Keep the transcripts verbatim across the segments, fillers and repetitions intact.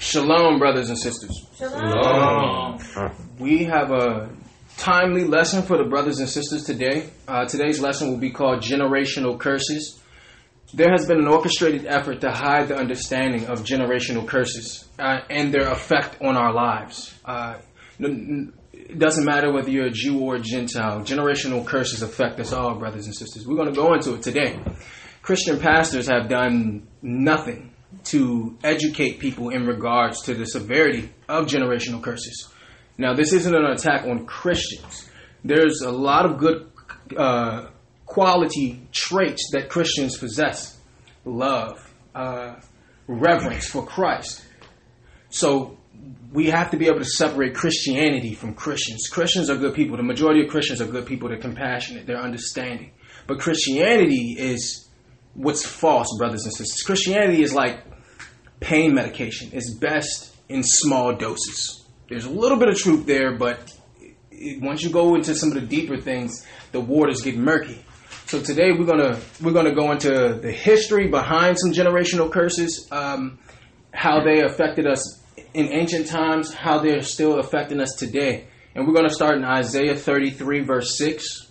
Shalom, brothers and sisters. Shalom. Shalom. We have a timely lesson for the brothers and sisters today. Uh, today's lesson will be called Generational Curses. There has been an orchestrated effort to hide the understanding of generational curses uh, and their effect on our lives. Uh, it doesn't matter whether you're a Jew or a Gentile. Generational curses affect us all, brothers and sisters. We're going to go into it today. Christian pastors have done nothing to educate people in regards to the severity of generational curses. Now, this isn't an attack on Christians. There's a lot of good uh, quality traits that Christians possess. Love, uh, reverence for Christ. So we have to be able to separate Christianity from Christians. Christians are good people. The majority of Christians are good people. They're compassionate. They're understanding. But Christianity is what's false, brothers and sisters. Christianity is like pain medication. It's best in small doses. There's a little bit of truth there, but it, once you go into some of the deeper things, the waters get murky. So today we're gonna we're gonna go into the history behind some generational curses, um, how they affected us in ancient times, how they're still affecting us today, and we're gonna start in Isaiah thirty-three verse six.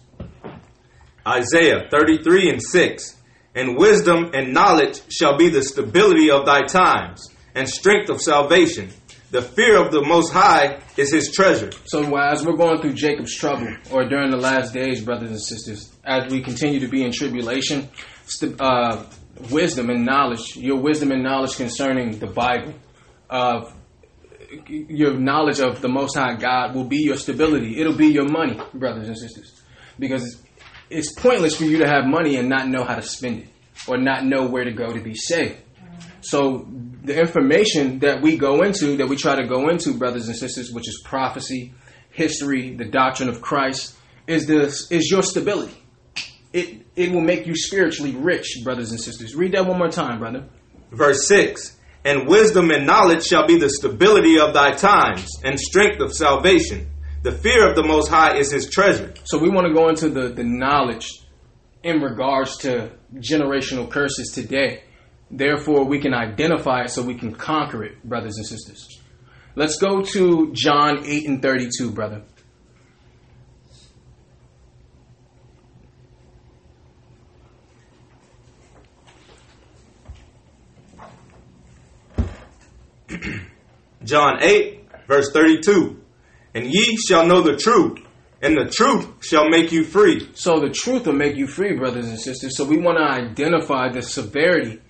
Isaiah thirty-three and six. And wisdom and knowledge shall be the stability of thy times, and strength of salvation. The fear of the Most High is his treasure. So as we're going through Jacob's trouble, or during the last days, brothers and sisters, as we continue to be in tribulation, uh, wisdom and knowledge, your wisdom and knowledge concerning the Bible, of your knowledge of the Most High God will be your stability. It'll be your money, brothers and sisters, because it's It's pointless for you to have money and not know how to spend it or not know where to go to be saved. So the information that we go into, that we try to go into, brothers and sisters, which is prophecy, history, the doctrine of Christ, is this is your stability. It it will make you spiritually rich, brothers and sisters. Read that one more time, brother. Verse six. And wisdom and knowledge shall be the stability of thy times, and strength of salvation. The fear of the Most High is his treasure. So we want to go into the, the knowledge in regards to generational curses today. Therefore, we can identify it so we can conquer it, brothers and sisters. Let's go to John eight and thirty-two, brother. John eight, verse thirty-two. And ye shall know the truth, and the truth shall make you free. So the truth will make you free, brothers and sisters. So we want to identify the severity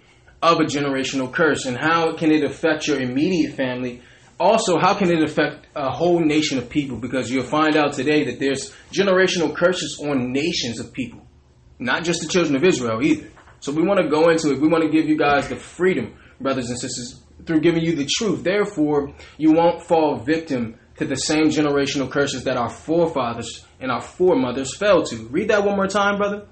of a generational curse and how can it affect your immediate family. Also, how can it affect a whole nation of people? Because you'll find out today that there's generational curses on nations of people, not just the children of Israel either. So we want to go into it. We want to give you guys the freedom, brothers and sisters, through giving you the truth. Therefore, you won't fall victim to the same generational curses that our forefathers and our foremothers fell to. Read that one more time, brother.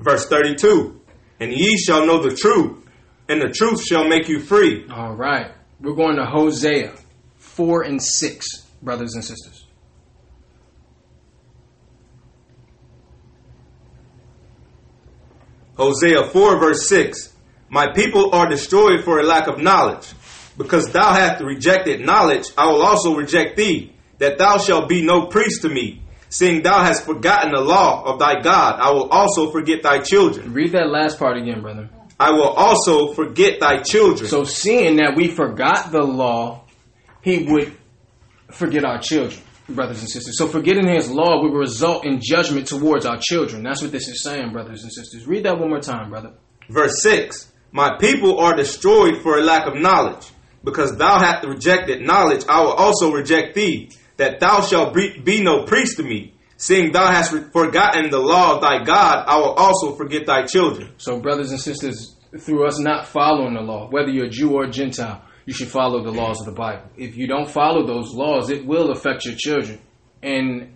Verse thirty-two. And ye shall know the truth, and the truth shall make you free. All right. We're going to Hosea four and six, brothers and sisters. Hosea four, verse six. My people are destroyed for a lack of knowledge. Because thou hast rejected knowledge, I will also reject thee, that thou shalt be no priest to me. Seeing thou hast forgotten the law of thy God, I will also forget thy children. Read that last part again, brother. I will also forget thy children. So seeing that we forgot the law, he would forget our children, brothers and sisters. So forgetting his law would result in judgment towards our children. That's what this is saying, brothers and sisters. Read that one more time, brother. Verse six. My people are destroyed for a lack of knowledge. Because thou hast rejected knowledge, I will also reject thee, that thou shalt be no priest to me. Seeing thou hast forgotten the law of thy God, I will also forget thy children. So, brothers and sisters, through us not following the law, whether you're a Jew or a Gentile, you should follow the laws of the Bible. If you don't follow those laws, it will affect your children in,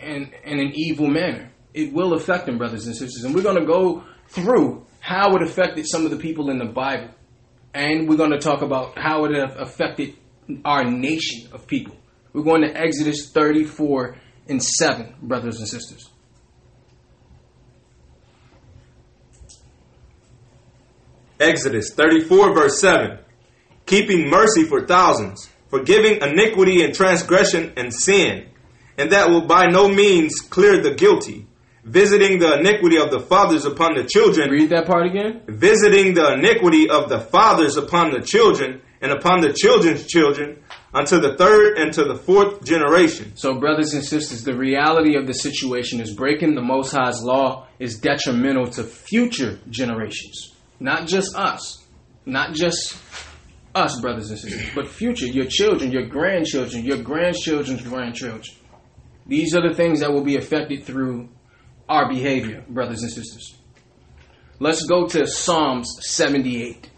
in, in an evil manner. It will affect them, brothers and sisters. And we're going to go through how it affected some of the people in the Bible. And we're going to talk about how it affected our nation of people. We're going to Exodus thirty-four and seven, brothers and sisters. Exodus thirty-four, verse seven. keeping mercy for thousands, forgiving iniquity and transgression and sin, and that will by no means clear the guilty, visiting the iniquity of the fathers upon the children. Read that part again. Visiting the iniquity of the fathers upon the children and upon the children's children unto the third and to the fourth generation. So, brothers and sisters, the reality of the situation is breaking the Most High's law is detrimental to future generations. Not just us. Not just us, brothers and sisters, but future, your children, your grandchildren, your grandchildren's grandchildren. These are the things that will be affected through our behavior, brothers and sisters. Let's go to Psalms seventy-eight.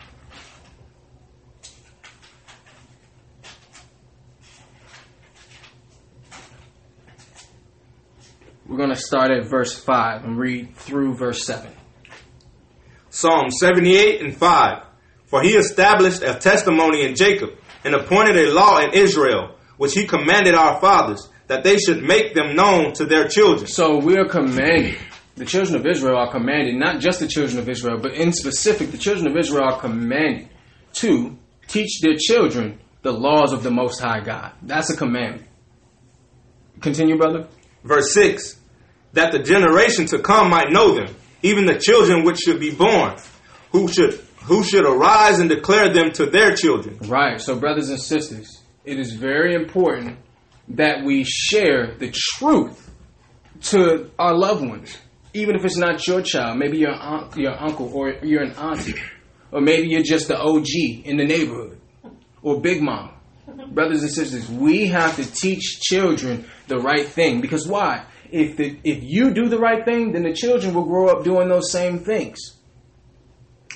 We're going to start at verse five and read through verse seven. Psalm seventy-eight and five. For he established a testimony in Jacob and appointed a law in Israel, which he commanded our fathers, that they should make them known to their children. So we are commanded. The children of Israel are commanded, not just the children of Israel, but in specific, the children of Israel are commanded to teach their children the laws of the Most High God. That's a commandment. Continue, brother. Verse six, that the generation to come might know them, even the children which should be born, who should who should arise and declare them to their children. Right. So, brothers and sisters, it is very important that we share the truth to our loved ones, even if it's not your child. Maybe your aunt, your uncle, or you're an auntie, or maybe you're just the O G in the neighborhood, or Big Mama. Brothers and sisters, we have to teach children the right thing. Because why? If the, if you do the right thing, then the children will grow up doing those same things.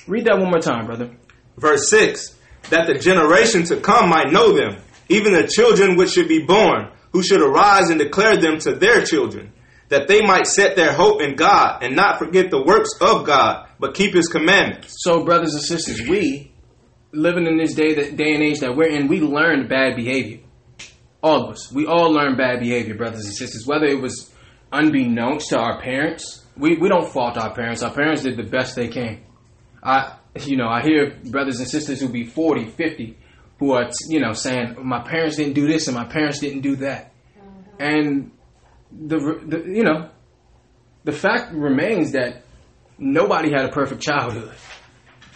Read that one more time, brother. Verse six, that the generation to come might know them, even the children which should be born, who should arise and declare them to their children, that they might set their hope in God and not forget the works of God, but keep his commandments. So, brothers and sisters, we... living in this day that day and age that we're in, we learned bad behavior. All of us. We all learned bad behavior, brothers and sisters. Whether it was unbeknownst to our parents, we, we don't fault our parents. Our parents did the best they can. I, you know, I hear brothers and sisters who be forty, fifty, who are, you know, saying, my parents didn't do this and my parents didn't do that. And, the, the you know, the fact remains that nobody had a perfect childhood.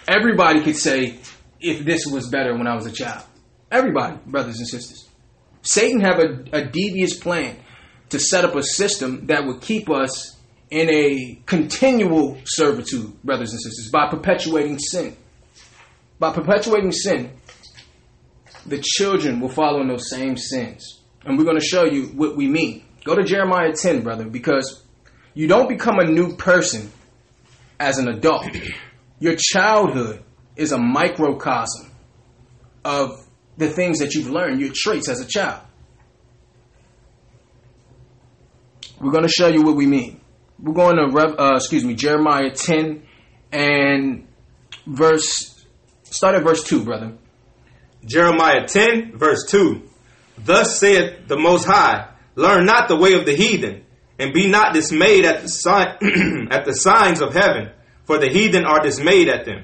Everybody could say, if this was better when I was a child. Everybody, brothers and sisters. Satan have a, a devious plan to set up a system that would keep us in a continual servitude, brothers and sisters, by perpetuating sin. By perpetuating sin, the children will follow in those same sins. And we're going to show you what we mean. Go to Jeremiah ten, brother, because you don't become a new person as an adult. Your childhood is a microcosm of the things that you've learned, your traits as a child. We're going to show you what we mean. We're going to, uh, excuse me, Jeremiah ten and verse, start at verse two, brother. Jeremiah ten, verse two. Thus saith the Most High, learn not the way of the heathen, and be not dismayed at the, si- at the signs of heaven, for the heathen are dismayed at them.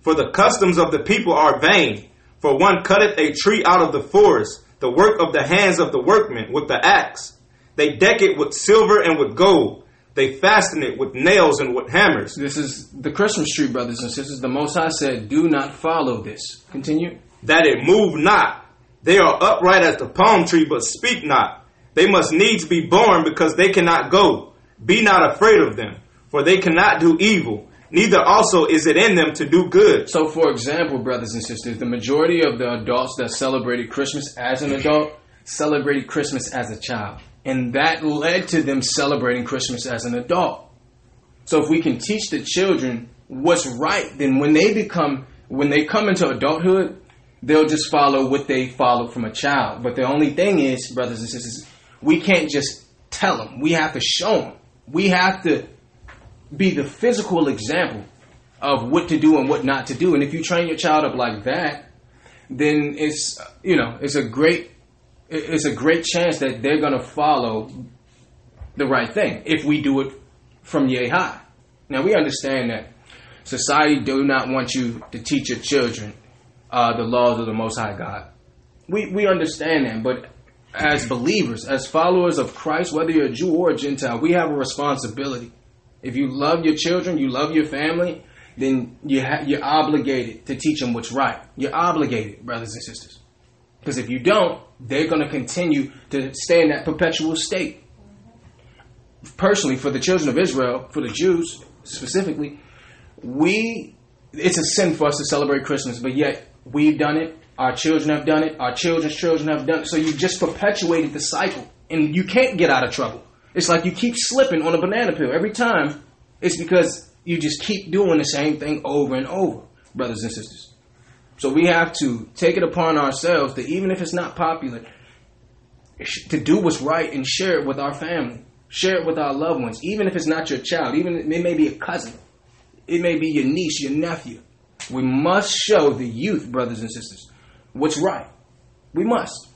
For the customs of the people are vain. For one cutteth a tree out of the forest, the work of the hands of the workmen with the axe. They deck it with silver and with gold. They fasten it with nails and with hammers. This is the Christmas tree, brothers and sisters. The Most High said, do not follow this. Continue. That it move not. They are upright as the palm tree, but speak not. They must needs be born because they cannot go. Be not afraid of them, for they cannot do evil. Neither also is it in them to do good. So, for example, brothers and sisters, the majority of the adults that celebrated Christmas as an adult celebrated Christmas as a child. And that led to them celebrating Christmas as an adult. So if we can teach the children what's right, then when they become, when they come into adulthood, they'll just follow what they followed from a child. But the only thing is, brothers and sisters, we can't just tell them. We have to show them. We have to be the physical example of what to do and what not to do. And if you train your child up like that, then it's, you know, it's a great, it's a great chance that they're going to follow the right thing if we do it from yay high. Now, we understand that society do not want you to teach your children uh, the laws of the Most High God. We we understand that, but as believers, as followers of Christ, whether you're a Jew or a Gentile, we have a responsibility. If you love your children, you love your family, then you ha- you're obligated to teach them what's right. You're obligated, brothers and sisters. Because if you don't, they're going to continue to stay in that perpetual state. Personally, for the children of Israel, for the Jews specifically, we it's a sin for us to celebrate Christmas, but yet we've done it, our children have done it, our children's children have done it. So you just perpetuated the cycle, and you can't get out of trouble. It's like you keep slipping on a banana peel every time. It's because you just keep doing the same thing over and over, brothers and sisters. So we have to take it upon ourselves to, even if it's not popular, to do what's right and share it with our family. Share it with our loved ones, even if it's not your child. Even it may be a cousin. It may be your niece, your nephew. We must show the youth, brothers and sisters, what's right. We must.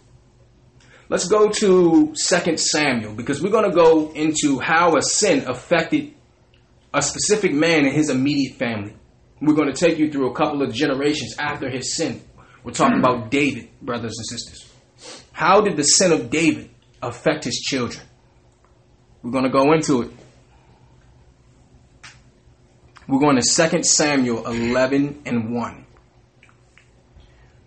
Let's go to Second Samuel, because we're going to go into how a sin affected a specific man and his immediate family. We're going to take you through a couple of generations after his sin. We're talking about David, brothers and sisters. How did the sin of David affect his children? We're going to go into it. We're going to Second Samuel eleven and one.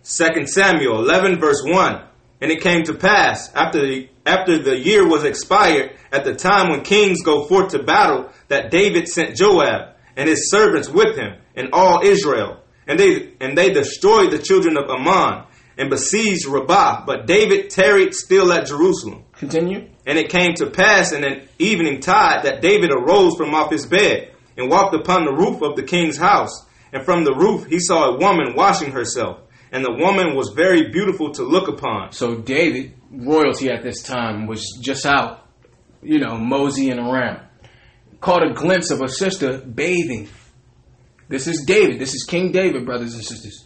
Second Samuel eleven verse one. And it came to pass, after the, after the year was expired, at the time when kings go forth to battle, that David sent Joab and his servants with him, and all Israel. And they, and they destroyed the children of Ammon, and besieged Rabbah. But David tarried still at Jerusalem. Continue. And it came to pass in an evening tide that David arose from off his bed and walked upon the roof of the king's house. And from the roof he saw a woman washing herself. And the woman was very beautiful to look upon. So David, royalty at this time, was just out, you know, moseying around. Caught a glimpse of a sister bathing. This is David. This is King David, brothers and sisters.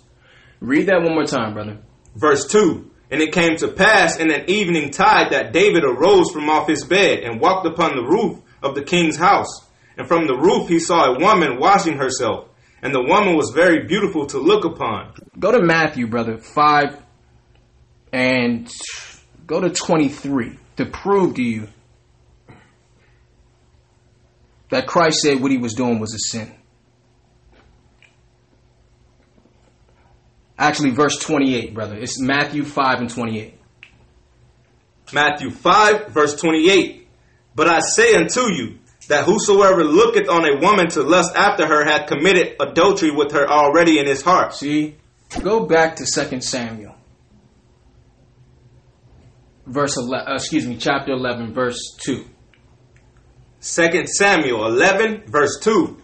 Read that one more time, brother. Verse two. And it came to pass in an evening tide that David arose from off his bed and walked upon the roof of the king's house. And from the roof he saw a woman washing herself. And the woman was very beautiful to look upon. Go to Matthew, brother, five, and go to twenty-three to prove to you that Christ said what he was doing was a sin. Actually, verse twenty-eight, brother. It's Matthew five and twenty-eight. Matthew five, verse twenty-eight. But I say unto you, that whosoever looketh on a woman to lust after her hath committed adultery with her already in his heart. See? Go back to Second Samuel. Verse eleven, uh, excuse me, chapter eleven, verse two. Second Samuel eleven, verse two.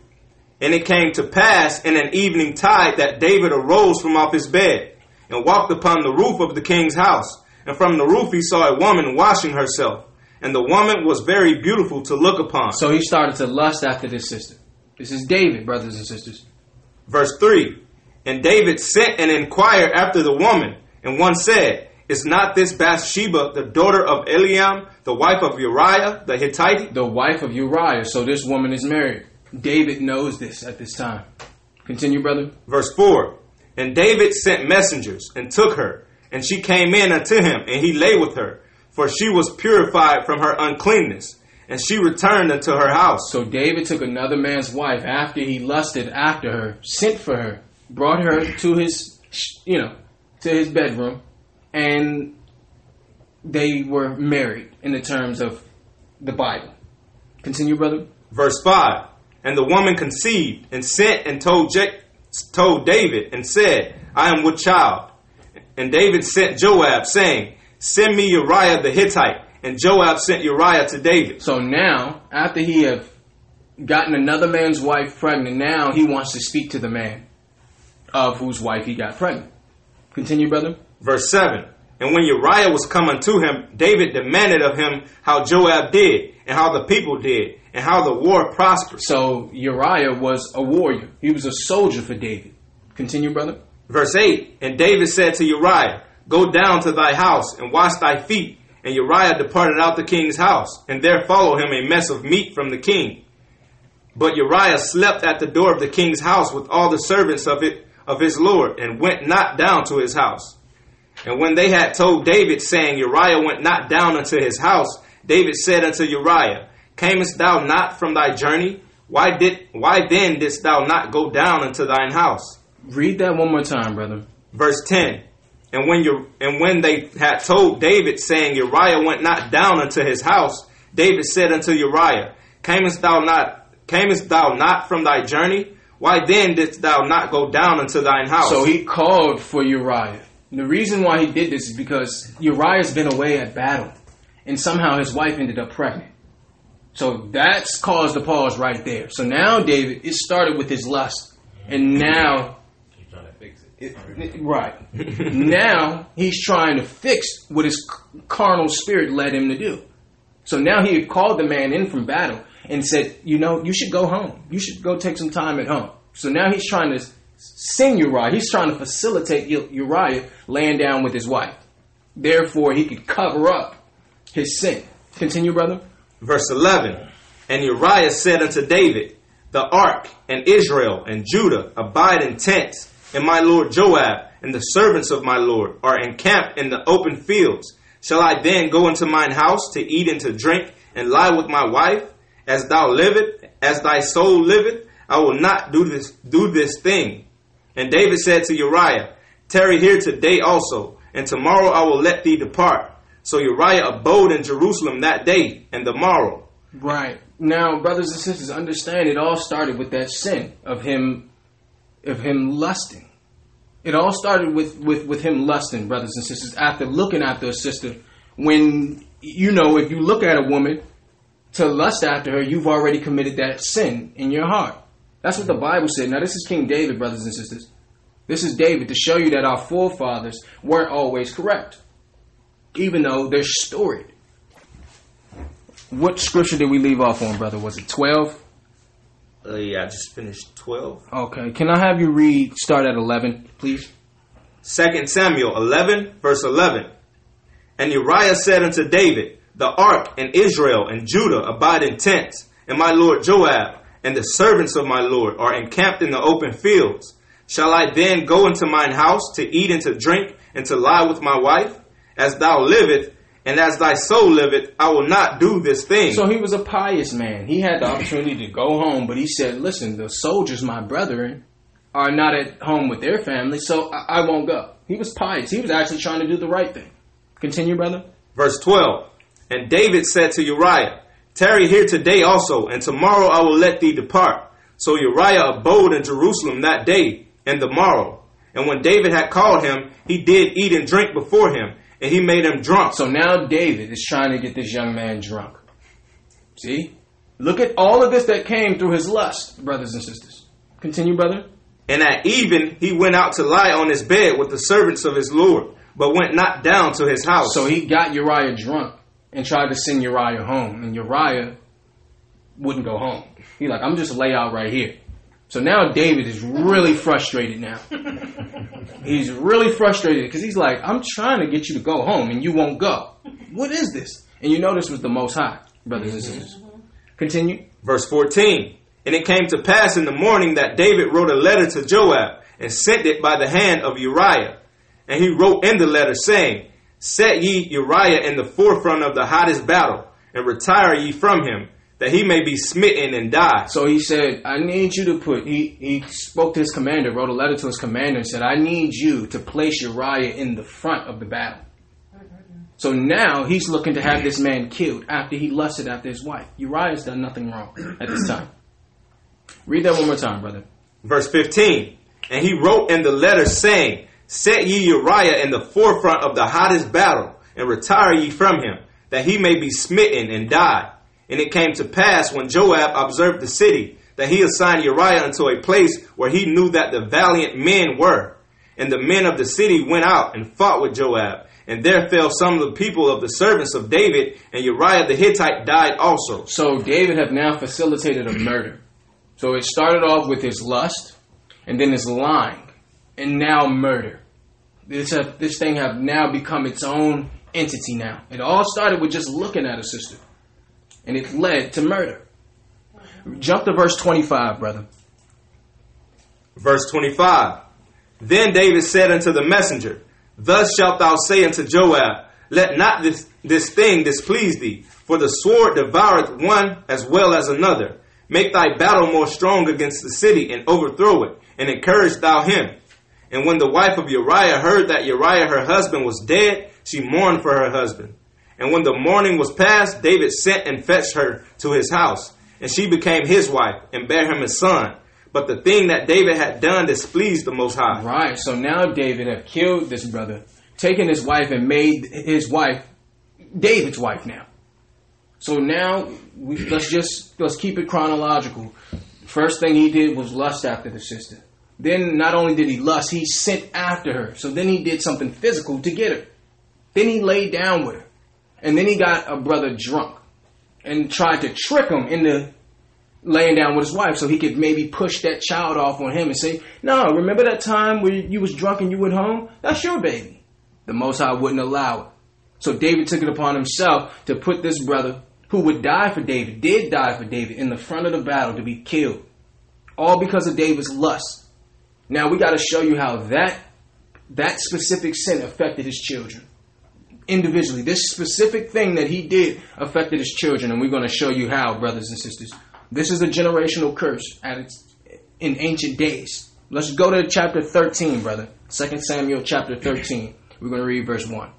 And it came to pass in an evening tide that David arose from off his bed and walked upon the roof of the king's house. And from the roof he saw a woman washing herself. And the woman was very beautiful to look upon. So he started to lust after this sister. This is David, brothers and sisters. Verse three. And David sent and inquired after the woman. And one said, Is not this Bathsheba, the daughter of Eliam, the wife of Uriah, the Hittite? The wife of Uriah. So this woman is married. David knows this at this time. Continue, brother. Verse four. And David sent messengers and took her, and she came in unto him, and he lay with her, for she was purified from her uncleanness, and she returned unto her house. So David took another man's wife after he lusted after her, sent for her, brought her to his, you know, to his bedroom, and they were married in the terms of the Bible. Continue, brother. Verse five. And the woman conceived and sent and told Je- told David and said, I am with child. And David sent Joab, saying, Send me Uriah the Hittite. And Joab sent Uriah to David. So now, after he have gotten another man's wife pregnant, now he wants to speak to the man of whose wife he got pregnant. Continue, brother. Verse seven. And when Uriah was coming to him, David demanded of him how Joab did, and how the people did, and how the war prospered. So Uriah was a warrior. He was a soldier for David. Continue, brother. Verse eight. And David said to Uriah, Go down to thy house and wash thy feet. And Uriah departed out the king's house, and there followed him a mess of meat from the king. But Uriah slept at the door of the king's house with all the servants of it of his lord, and went not down to his house. And when they had told David, saying, Uriah went not down unto his house, David said unto Uriah, Camest thou not from thy journey? Why did why then didst thou not go down unto thine house? Read that one more time, brother. Verse ten. And when you and when they had told David, saying, Uriah went not down unto his house, David said unto Uriah, Camest thou not camest thou not from thy journey? Why then didst thou not go down unto thine house? So he called for Uriah. The reason why he did this is because Uriah's been away at battle, and somehow his wife ended up pregnant. So that's caused the pause right there. So now, David, it started with his lust, and now he's trying to fix it. it right now, he's trying to fix what his carnal spirit led him to do. So now he had called the man in from battle and said, "You know, you should go home. You should go take some time at home." So now he's trying to send Uriah. He's trying to facilitate Uriah laying down with his wife. Therefore, he could cover up his sin. Continue, brother. Verse eleven. And Uriah said unto David, The ark and Israel and Judah abide in tents, and my lord Joab and the servants of my lord are encamped in the open fields. Shall I then go into mine house to eat and to drink and lie with my wife? As thou livest, as thy soul liveth, I will not do this do this thing. And David said to Uriah, Tarry here today also, and tomorrow I will let thee depart. So Uriah abode in Jerusalem that day and the morrow. Right. Now, brothers and sisters, understand it all started with that sin of him of him lusting. It all started with, with, with him lusting, brothers and sisters, after looking after a sister. When, you know, if you look at a woman to lust after her, you've already committed that sin in your heart. That's what the Bible said. Now, this is King David, brothers and sisters. This is David to show you that our forefathers weren't always correct, even though they're storied. What scripture did we leave off on, brother? Was it twelve? Uh, yeah, I just finished twelve. Okay. Can I have you read, start at eleven, please? Second Samuel eleven, verse eleven. And Uriah said unto David, The ark and Israel and Judah abide in tents, and my lord Joab and the servants of my lord are encamped in the open fields. Shall I then go into mine house to eat and to drink and to lie with my wife? As thou livest, and as thy soul liveth, I will not do this thing. So he was a pious man. He had the opportunity to go home, but he said, listen, the soldiers, my brethren, are not at home with their family, so I, I won't go. He was pious. He was actually trying to do the right thing. Continue, brother. Verse twelve. And David said to Uriah, Tarry here today also, and tomorrow I will let thee depart. So Uriah abode in Jerusalem that day and the morrow. And when David had called him, he did eat and drink before him, and he made him drunk. So now David is trying to get this young man drunk. See? Look at all of this that came through his lust, brothers and sisters. Continue, brother. And at even he went out to lie on his bed with the servants of his lord, but went not down to his house. So he got Uriah drunk and tried to send Uriah home. And Uriah wouldn't go home. He like, I'm just lay out right here. So now David is really frustrated now. He's really frustrated because he's like, I'm trying to get you to go home and you won't go. What is this? And you know this was the Most High, brothers and sisters. Continue. Verse fourteen. And it came to pass in the morning that David wrote a letter to Joab and sent it by the hand of Uriah. And he wrote in the letter saying, Set ye Uriah in the forefront of the hottest battle, and retire ye from him, that he may be smitten and die. So he said, I need you to put, he, he spoke to his commander, wrote a letter to his commander and said, I need you to place Uriah in the front of the battle. So now he's looking to have this man killed after he lusted after his wife. Uriah's done nothing wrong at this time. Read that one more time, brother. Verse fifteen. And he wrote in the letter saying, Set ye Uriah in the forefront of the hottest battle, and retire ye from him, that he may be smitten and die. And it came to pass when Joab observed the city, that he assigned Uriah unto a place where he knew that the valiant men were. And the men of the city went out and fought with Joab. And there fell some of the people of the servants of David, and Uriah the Hittite died also. So David have now facilitated a murder. So it started off with his lust, and then his lying, and now murder. This, have, this thing have now become its own entity now. It all started with just looking at a sister, and it led to murder. Jump to verse twenty-five, brother. Verse twenty-five. Then David said unto the messenger, Thus shalt thou say unto Joab, Let not this, this thing displease thee, for the sword devoureth one as well as another. Make thy battle more strong against the city, and overthrow it, and encourage thou him. And when the wife of Uriah heard that Uriah her husband was dead, she mourned for her husband. And when the mourning was past, David sent and fetched her to his house. And she became his wife, and bare him a son. But the thing that David had done displeased the Most High. Right, so now David had killed this brother, taken his wife and made his wife David's wife now. So now, we, let's just let's keep it chronological. First thing he did was lust after the sister. Then not only did he lust, he sent after her. So then he did something physical to get her. Then he laid down with her. And then he got a brother drunk and tried to trick him into laying down with his wife so he could maybe push that child off on him and say, no, remember that time when you was drunk and you went home? That's your baby. The Most High wouldn't allow it. So David took it upon himself to put this brother, who would die for David, did die for David, in the front of the battle to be killed. All because of David's lust. Now we got to show you how that, that specific sin affected his children. Individually, this specific thing that he did affected his children. And we're going to show you how, brothers and sisters. This is a generational curse at its, in ancient days. Let's go to chapter thirteen, brother. Second Samuel chapter thirteen. We're going to read verse one.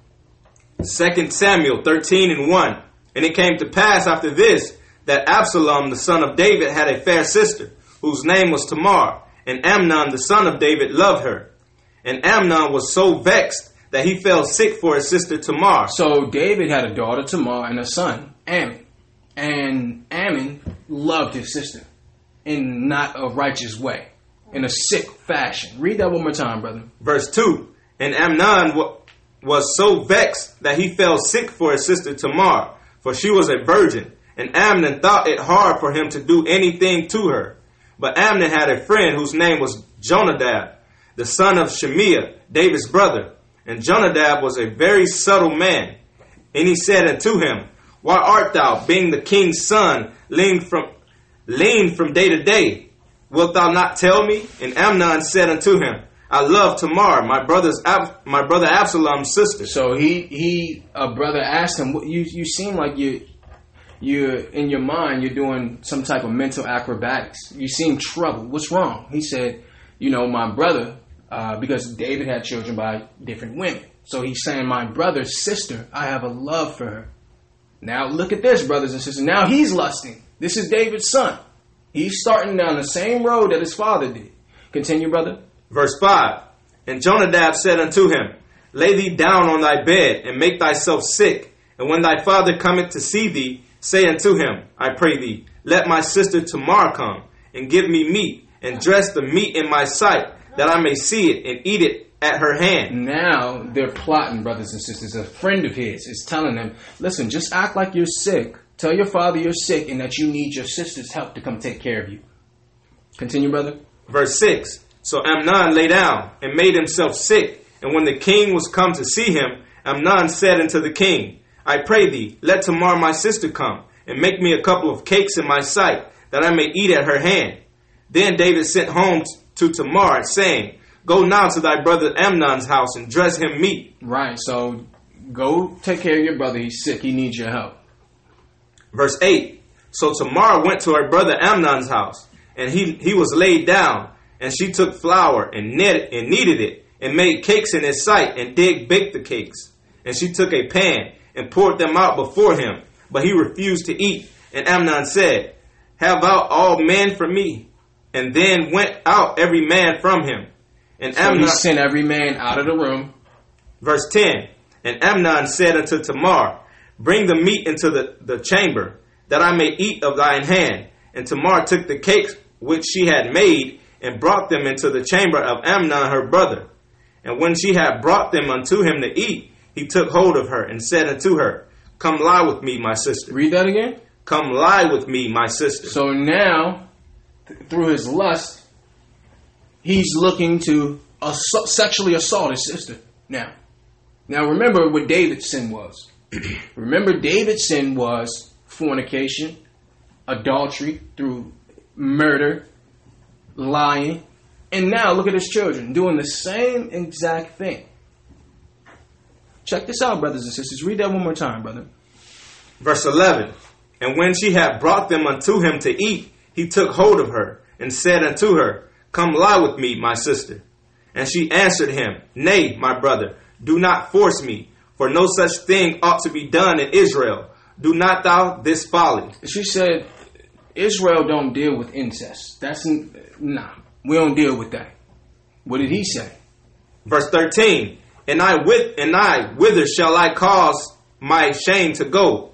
Second Samuel thirteen and one. And it came to pass after this, that Absalom the son of David had a fair sister, whose name was Tamar. And Amnon the son of David loved her. And Amnon was so vexed that he fell sick for his sister Tamar. So David had a daughter Tamar and a son, Amnon. And Amnon loved his sister in not a righteous way, in a sick fashion. Read that one more time, brother. Verse two. And Amnon w- was so vexed that he fell sick for his sister Tamar, for she was a virgin. And Amnon thought it hard for him to do anything to her. But Amnon had a friend whose name was Jonadab, the son of Shemiah, David's brother. And Jonadab was a very subtle man. And he said unto him, Why art thou, being the king's son, lean from, lean from day to day? Wilt thou not tell me? And Amnon said unto him, I love Tamar, my brother's Ab- my brother Absalom's sister. So he he a brother asked him, You you seem like you you're in your mind you're doing some type of mental acrobatics. You seem troubled. What's wrong? He said, You know, my brother, uh, because David had children by different women. So he's saying, my brother's sister, I have a love for her. Now look at this, brothers and sisters. Now he's lusting. This is David's son. He's starting down the same road that his father did. Continue, brother. Verse five. And Jonadab said unto him, Lay thee down on thy bed, and make thyself sick. And when thy father cometh to see thee, say unto him, I pray thee, let my sister Tamar come, and give me meat, and dress the meat in my sight, that I may see it, and eat it at her hand. Now they're plotting, brothers and sisters. A friend of his is telling them, listen, just act like you're sick. Tell your father you're sick, and that you need your sister's help to come take care of you. Continue, brother. Verse six. So Amnon lay down and made himself sick. And when the king was come to see him, Amnon said unto the king, I pray thee, let Tamar my sister come, and make me a couple of cakes in my sight, that I may eat at her hand. Then David sent home to Tamar, saying, Go now to thy brother Amnon's house and dress him meat. Right, so go take care of your brother. He's sick. He needs your help. Verse eight. So Tamar went to her brother Amnon's house, and he, he was laid down. And she took flour and kneaded, and kneaded it, and made cakes in his sight, and did bake the cakes. And she took a pan and poured them out before him, but he refused to eat. And Amnon said, Have out all men from me. And then went out every man from him. And so Amnon he sent every man out of the room. Verse ten. And Amnon said unto Tamar, Bring the meat into the, the chamber, that I may eat of thine hand. And Tamar took the cakes which she had made, and brought them into the chamber of Amnon her brother. And when she had brought them unto him to eat, he took hold of her, and said unto her, Come lie with me, my sister. Read that again. Come lie with me, my sister. So now, th- through his lust, he's looking to assault, sexually assault his sister. Now, now remember what David's sin was. Remember, David's sin was fornication, adultery through murder, lying, And now look at his children doing the same exact thing. Check this out, brothers and sisters. Read that one more time, brother. Verse eleven. And when she had brought them unto him to eat, he took hold of her and said unto her, Come lie with me, my sister. And she answered him, Nay, my brother, do not force me, for no such thing ought to be done in Israel. Do not thou this folly. She said, Israel don't deal with incest. That's, nah, we don't deal with that. What did he say? Verse thirteen, and I, with, and I, whither shall I cause my shame to go?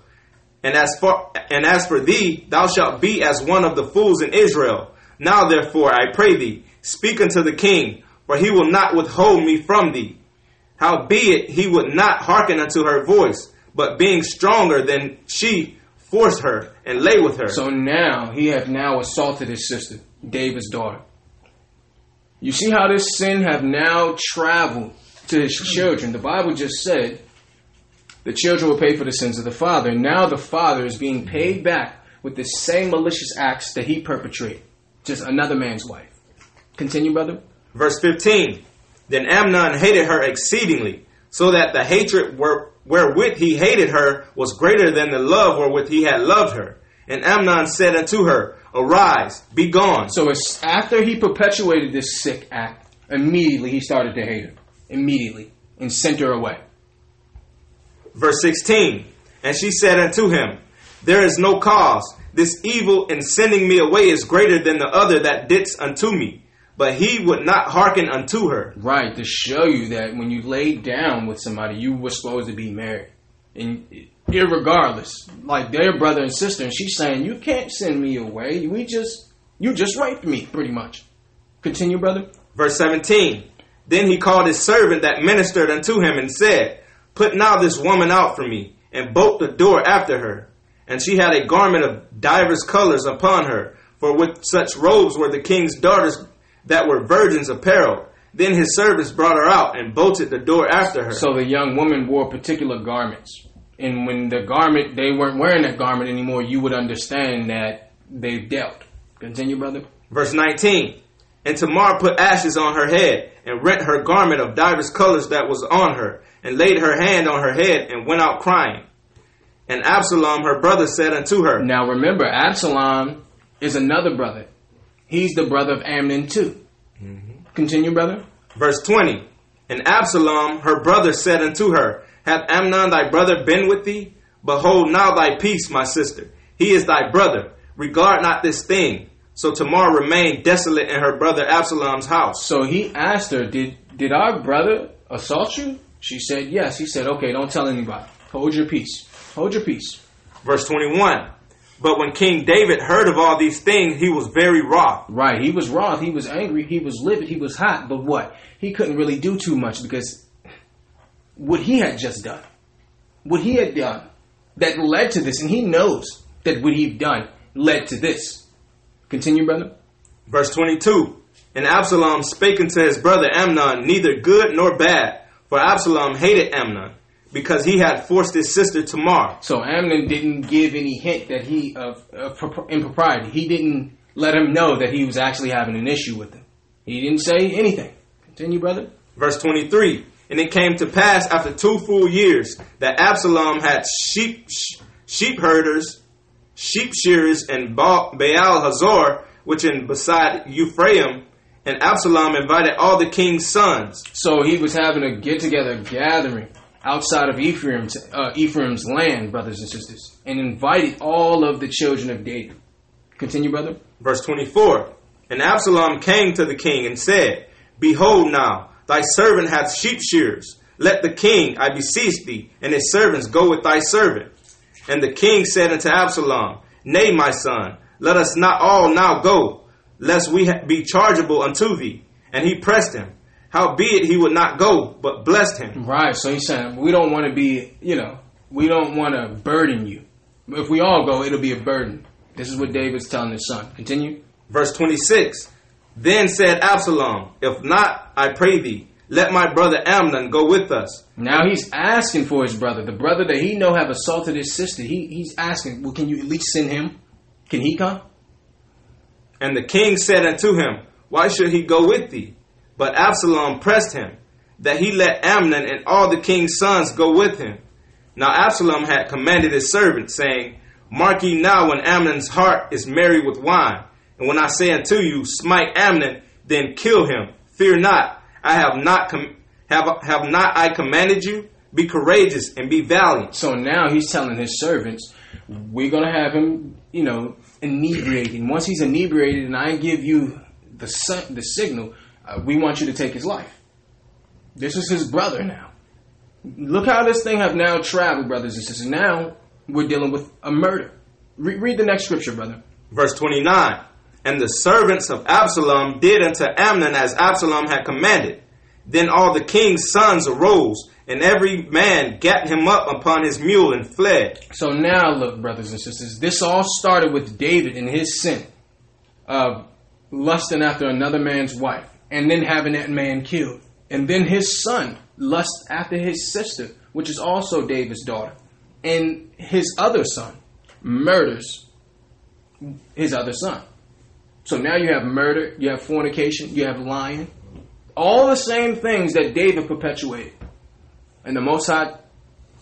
And as for and as for thee, thou shalt be as one of the fools in Israel. Now therefore, I pray thee, speak unto the king, for he will not withhold me from thee. Howbeit, he would not hearken unto her voice, but being stronger than she, forced her and lay with her. So now he hath now assaulted his sister, David's daughter. You see how this sin have now traveled to his children. The Bible just said the children will pay for the sins of the father. Now the father is being paid back with the same malicious acts that he perpetrated. Just another man's wife. Continue, brother. Verse fifteen. Then Amnon hated her exceedingly, so that the hatred were, wherewith he hated her was greater than the love wherewith he had loved her. And Amnon said unto her, Arise, be gone. So it's after he perpetuated this sick act, immediately he started to hate her. Immediately. And sent her away. Verse sixteen, and she said unto him, There is no cause. This evil in sending me away is greater than the other that didst unto me. But he would not hearken unto her. Right, to show you that when you laid down with somebody, you were supposed to be married. And irregardless, like their brother and sister, and she's saying, You can't send me away. We just, you just raped me, pretty much. Continue, brother. Verse seventeen, then he called his servant that ministered unto him and said, Put now this woman out for me, and bolt the door after her. And she had a garment of divers colors upon her, for with such robes were the king's daughters that were virgins apparel. Then his servants brought her out and bolted the door after her. So the young woman wore particular garments. And when the garment, they weren't wearing that garment anymore, you would understand that they've dealt. Continue, brother. Verse nineteen. And Tamar put ashes on her head, and rent her garment of divers colors that was on her, and laid her hand on her head, and went out crying. And Absalom, her brother, said unto her. Now remember, Absalom is another brother. He's the brother of Amnon too. Mm-hmm. Continue, brother. Verse twenty. And Absalom, her brother, said unto her, Hath Amnon thy brother been with thee? Behold now thy peace, my sister. He is thy brother. Regard not this thing. So Tamar remained desolate in her brother Absalom's house. So he asked her, Did, did our brother assault you? She said, yes. He said, okay, don't tell anybody. Hold your peace. Hold your peace. Verse twenty-one. But when King David heard of all these things, he was very wroth. Right. He was wroth. He was angry. He was livid. He was hot. But what? He couldn't really do too much because what he had just done, what he had done that led to this, and he knows that what he'd done led to this. Continue, brother. Verse twenty-two. And Absalom spake unto his brother Amnon, neither good nor bad. For Absalom hated Amnon because he had forced his sister Tamar. So Amnon didn't give any hint that he of, of impropriety. He didn't let him know that he was actually having an issue with him. He didn't say anything. Continue, brother. Verse twenty-three. And it came to pass after two full years that Absalom had sheep sheep herders, sheep shearers, and Baal Hazor, which in beside Ephraim. And Absalom invited all the king's sons. So he was having a get-together gathering outside of Ephraim's, uh, Ephraim's land, brothers and sisters, and invited all of the children of David. Continue, brother. Verse twenty-four. And Absalom came to the king and said, Behold now, thy servant hath sheep shearers. Let the king, I beseech thee, and his servants go with thy servant. And the king said unto Absalom, Nay, my son, let us not all now go, lest we be chargeable unto thee. And he pressed him. Howbeit he would not go, but blessed him. Right, so he said, we don't want to be, you know, we don't want to burden you. If we all go, it'll be a burden. This is what David's telling his son. Continue. Verse twenty-six. Then said Absalom, If not, I pray thee, let my brother Amnon go with us. Now he's asking for his brother, the brother that he know have assaulted his sister. He, he's asking, well, can you at least send him? Can he come? And the king said unto him, Why should he go with thee? But Absalom pressed him, that he let Amnon and all the king's sons go with him. Now Absalom had commanded his servant, saying, Mark ye now when Amnon's heart is merry with wine. And when I say unto you, smite Amnon, then kill him. Fear not, I have not com have, have not I commanded you? Be courageous and be valiant. So now he's telling his servants, we're going to have him, you know, inebriated. Once he's inebriated and I give you the, sun, the signal, uh, we want you to take his life. This is his brother now. Look how this thing have now traveled, brothers and sisters. Now we're dealing with a murder. Re read the next scripture, brother. Verse twenty-nine. And the servants of Absalom did unto Amnon as Absalom had commanded. Then all the king's sons arose, and every man gat him up upon his mule and fled. So now look, brothers and sisters, this all started with David and his sin of lusting after another man's wife and then having that man killed. And then his son lusts after his sister, which is also David's daughter. And his other son murders his other son. So now you have murder, you have fornication, you have lying. All the same things that David perpetuated. And the Most High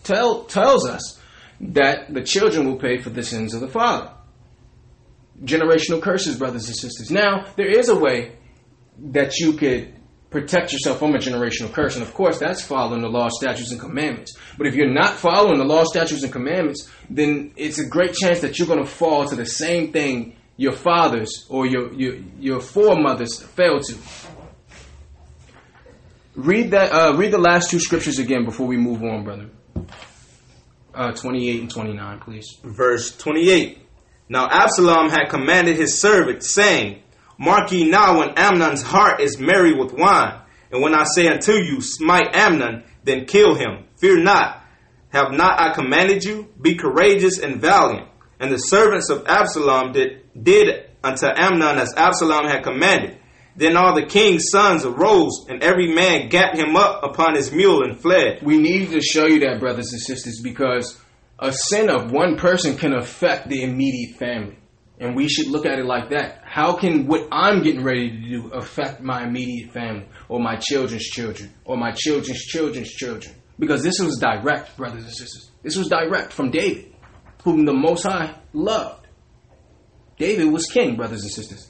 tell, tells us that the children will pay for the sins of the father. Generational curses, brothers and sisters. Now, there is a way that you could protect yourself from a generational curse. And of course, that's following the law, statutes, and commandments. But if you're not following the law, statutes, and commandments, then it's a great chance that you're going to fall to the same thing your fathers or your, your, your foremothers failed to. Read that. Uh, read the last two scriptures again before we move on, brother. Uh, twenty-eight and twenty-nine, please. Verse twenty-eight. Now Absalom had commanded his servant, saying, Mark ye now when Amnon's heart is merry with wine. And when I say unto you, smite Amnon, then kill him. Fear not. Have not I commanded you? Be courageous and valiant. And the servants of Absalom did, did unto Amnon as Absalom had commanded. Then all the king's sons arose, and every man gat him up upon his mule and fled. We need to show you that, brothers and sisters, because a sin of one person can affect the immediate family. And we should look at it like that. How can what I'm getting ready to do affect my immediate family, or my children's children, or my children's children's children? Because this was direct, brothers and sisters. This was direct from David, whom the Most High loved. David was king, brothers and sisters.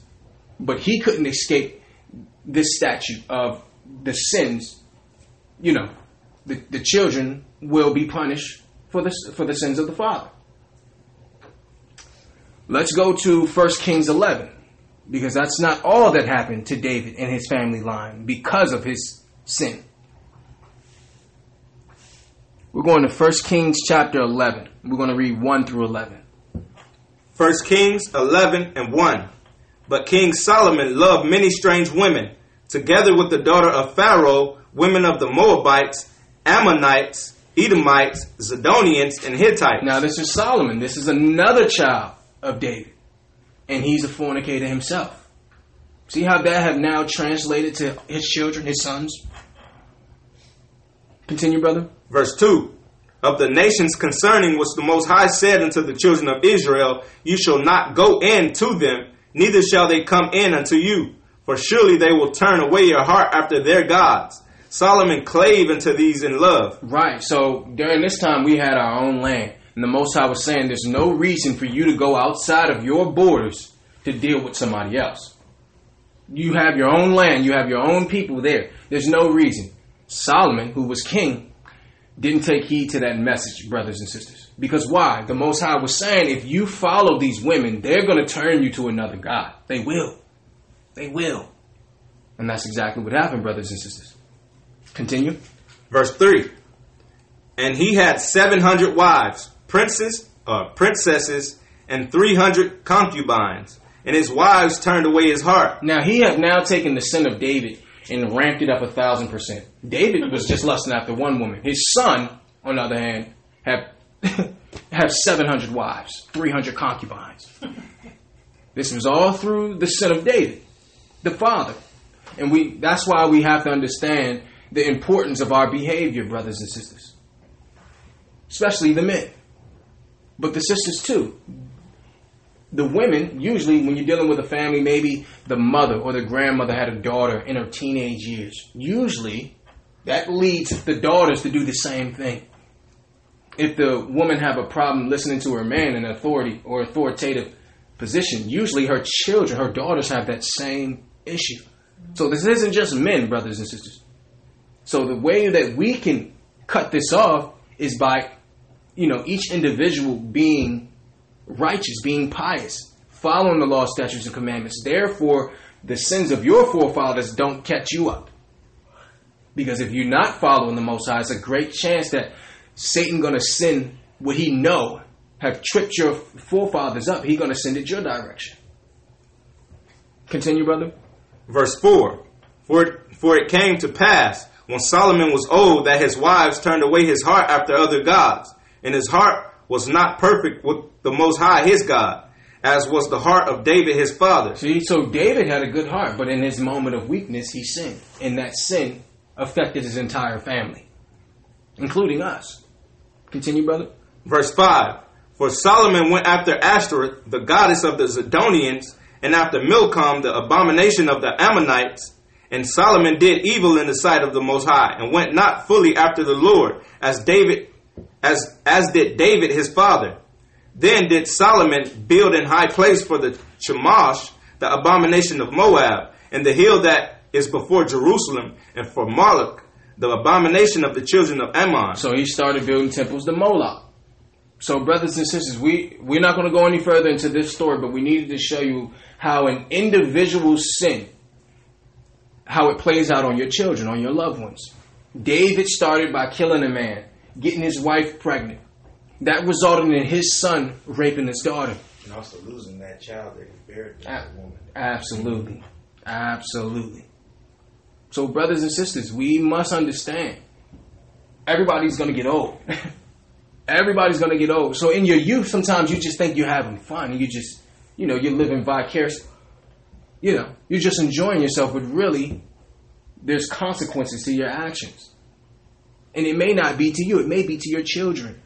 But he couldn't escape this statute of the sins, you know, the, the children will be punished for the, for the sins of the father. Let's go to First Kings eleven, because that's not all that happened to David and his family line because of his sin. We're going to First Kings chapter eleven. We're going to read one through eleven. First Kings eleven and one. But King Solomon loved many strange women, together with the daughter of Pharaoh, women of the Moabites, Ammonites, Edomites, Zidonians, and Hittites. Now this is Solomon. This is another child of David. And he's a fornicator himself. See how that have now translated to his children, his sons? Continue, brother. Verse two. Of the nations concerning which the Most High said unto the children of Israel, you shall not go in to them, neither shall they come in unto you, for surely they will turn away your heart after their gods. Solomon clave unto these in love. Right, so during this time we had our own land. And the Most High was saying there's no reason for you to go outside of your borders to deal with somebody else. You have your own land, you have your own people there. There's no reason. Solomon, who was king, didn't take heed to that message, brothers and sisters. Because why? The Most High was saying, if you follow these women, they're going to turn you to another god. They will. They will. And that's exactly what happened, brothers and sisters. Continue. Verse three. And he had seven hundred wives, princes, uh, princesses, and three hundred concubines. And his wives turned away his heart. Now he had now taken the sin of David and ramped it up a thousand percent. David was just lusting after one woman. His son, on the other hand, had... have seven hundred wives, three hundred concubines. This was all through the sin of David, the father. And we that's why we have to understand the importance of our behavior, brothers and sisters. Especially the men. But the sisters too. the women, usually when you're dealing with a family, maybe the mother or the grandmother had a daughter in her teenage years. Usually, that leads the daughters to do the same thing. If the woman have a problem listening to her man in authority or authoritative position, usually her children, her daughters have that same issue. So this isn't just men, brothers and sisters. So the way that we can cut this off is by, you know, each individual being righteous, being pious, following the law, statutes, and commandments. Therefore, the sins of your forefathers don't catch you up. Because if you're not following the Most High, it's a great chance that Satan going to send what he know have tripped your forefathers up. He's going to send it your direction. Continue, brother. Verse four. For it, for it came to pass, when Solomon was old, that his wives turned away his heart after other gods, and his heart was not perfect with the Most High his God, as was the heart of David his father. See, so David had a good heart, but in his moment of weakness, he sinned. And that sin affected his entire family, including us. Continue, brother. Verse five. For Solomon went after Ashtoreth, the goddess of the Zidonians, and after Milcom, the abomination of the Ammonites. And Solomon did evil in the sight of the Most High, and went not fully after the Lord, as David, as as did David his father. Then did Solomon build an high place for the Chemosh, the abomination of Moab, and the hill that is before Jerusalem, and for Moloch, the abomination of the children of Ammon. So he started building temples to Moloch. So brothers and sisters, we, we're not going to go any further into this story, but we needed to show you how an individual sin, how it plays out on your children, on your loved ones. David started by killing a man, getting his wife pregnant. That resulted in his son raping his daughter. And also losing that child that he buried with that woman. Absolutely. Absolutely. So brothers and sisters, we must understand, everybody's going to get old. Everybody's going to get old. So in your youth, sometimes you just think you're having fun. You just, you know, you're living vicariously. You know, you're just enjoying yourself, but really, there's consequences to your actions. And it may not be to you. It may be to your children,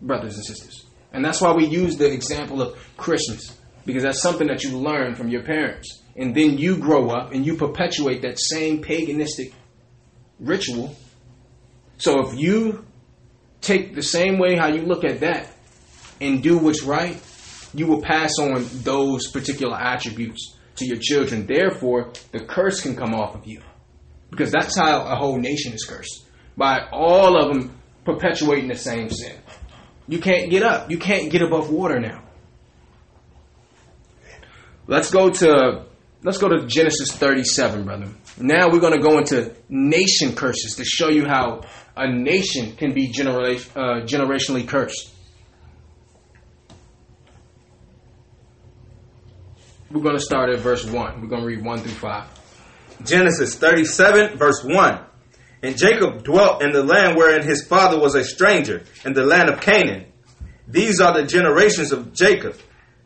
brothers and sisters. And that's why we use the example of Christmas, because that's something that you learn from your parents. And then you grow up and you perpetuate that same paganistic ritual. So if you take the same way how you look at that and do what's right, you will pass on those particular attributes to your children. Therefore, the curse can come off of you. Because that's how a whole nation is cursed. By all of them perpetuating the same sin. You can't get up. You can't get above water now. Let's go to... Let's go to Genesis thirty-seven, brother. Now we're going to go into nation curses to show you how a nation can be genera- uh, generationally cursed. We're going to start at verse one. We're going to read one through five. Genesis thirty-seven, verse one. And Jacob dwelt in the land wherein his father was a stranger, in the land of Canaan. These are the generations of Jacob.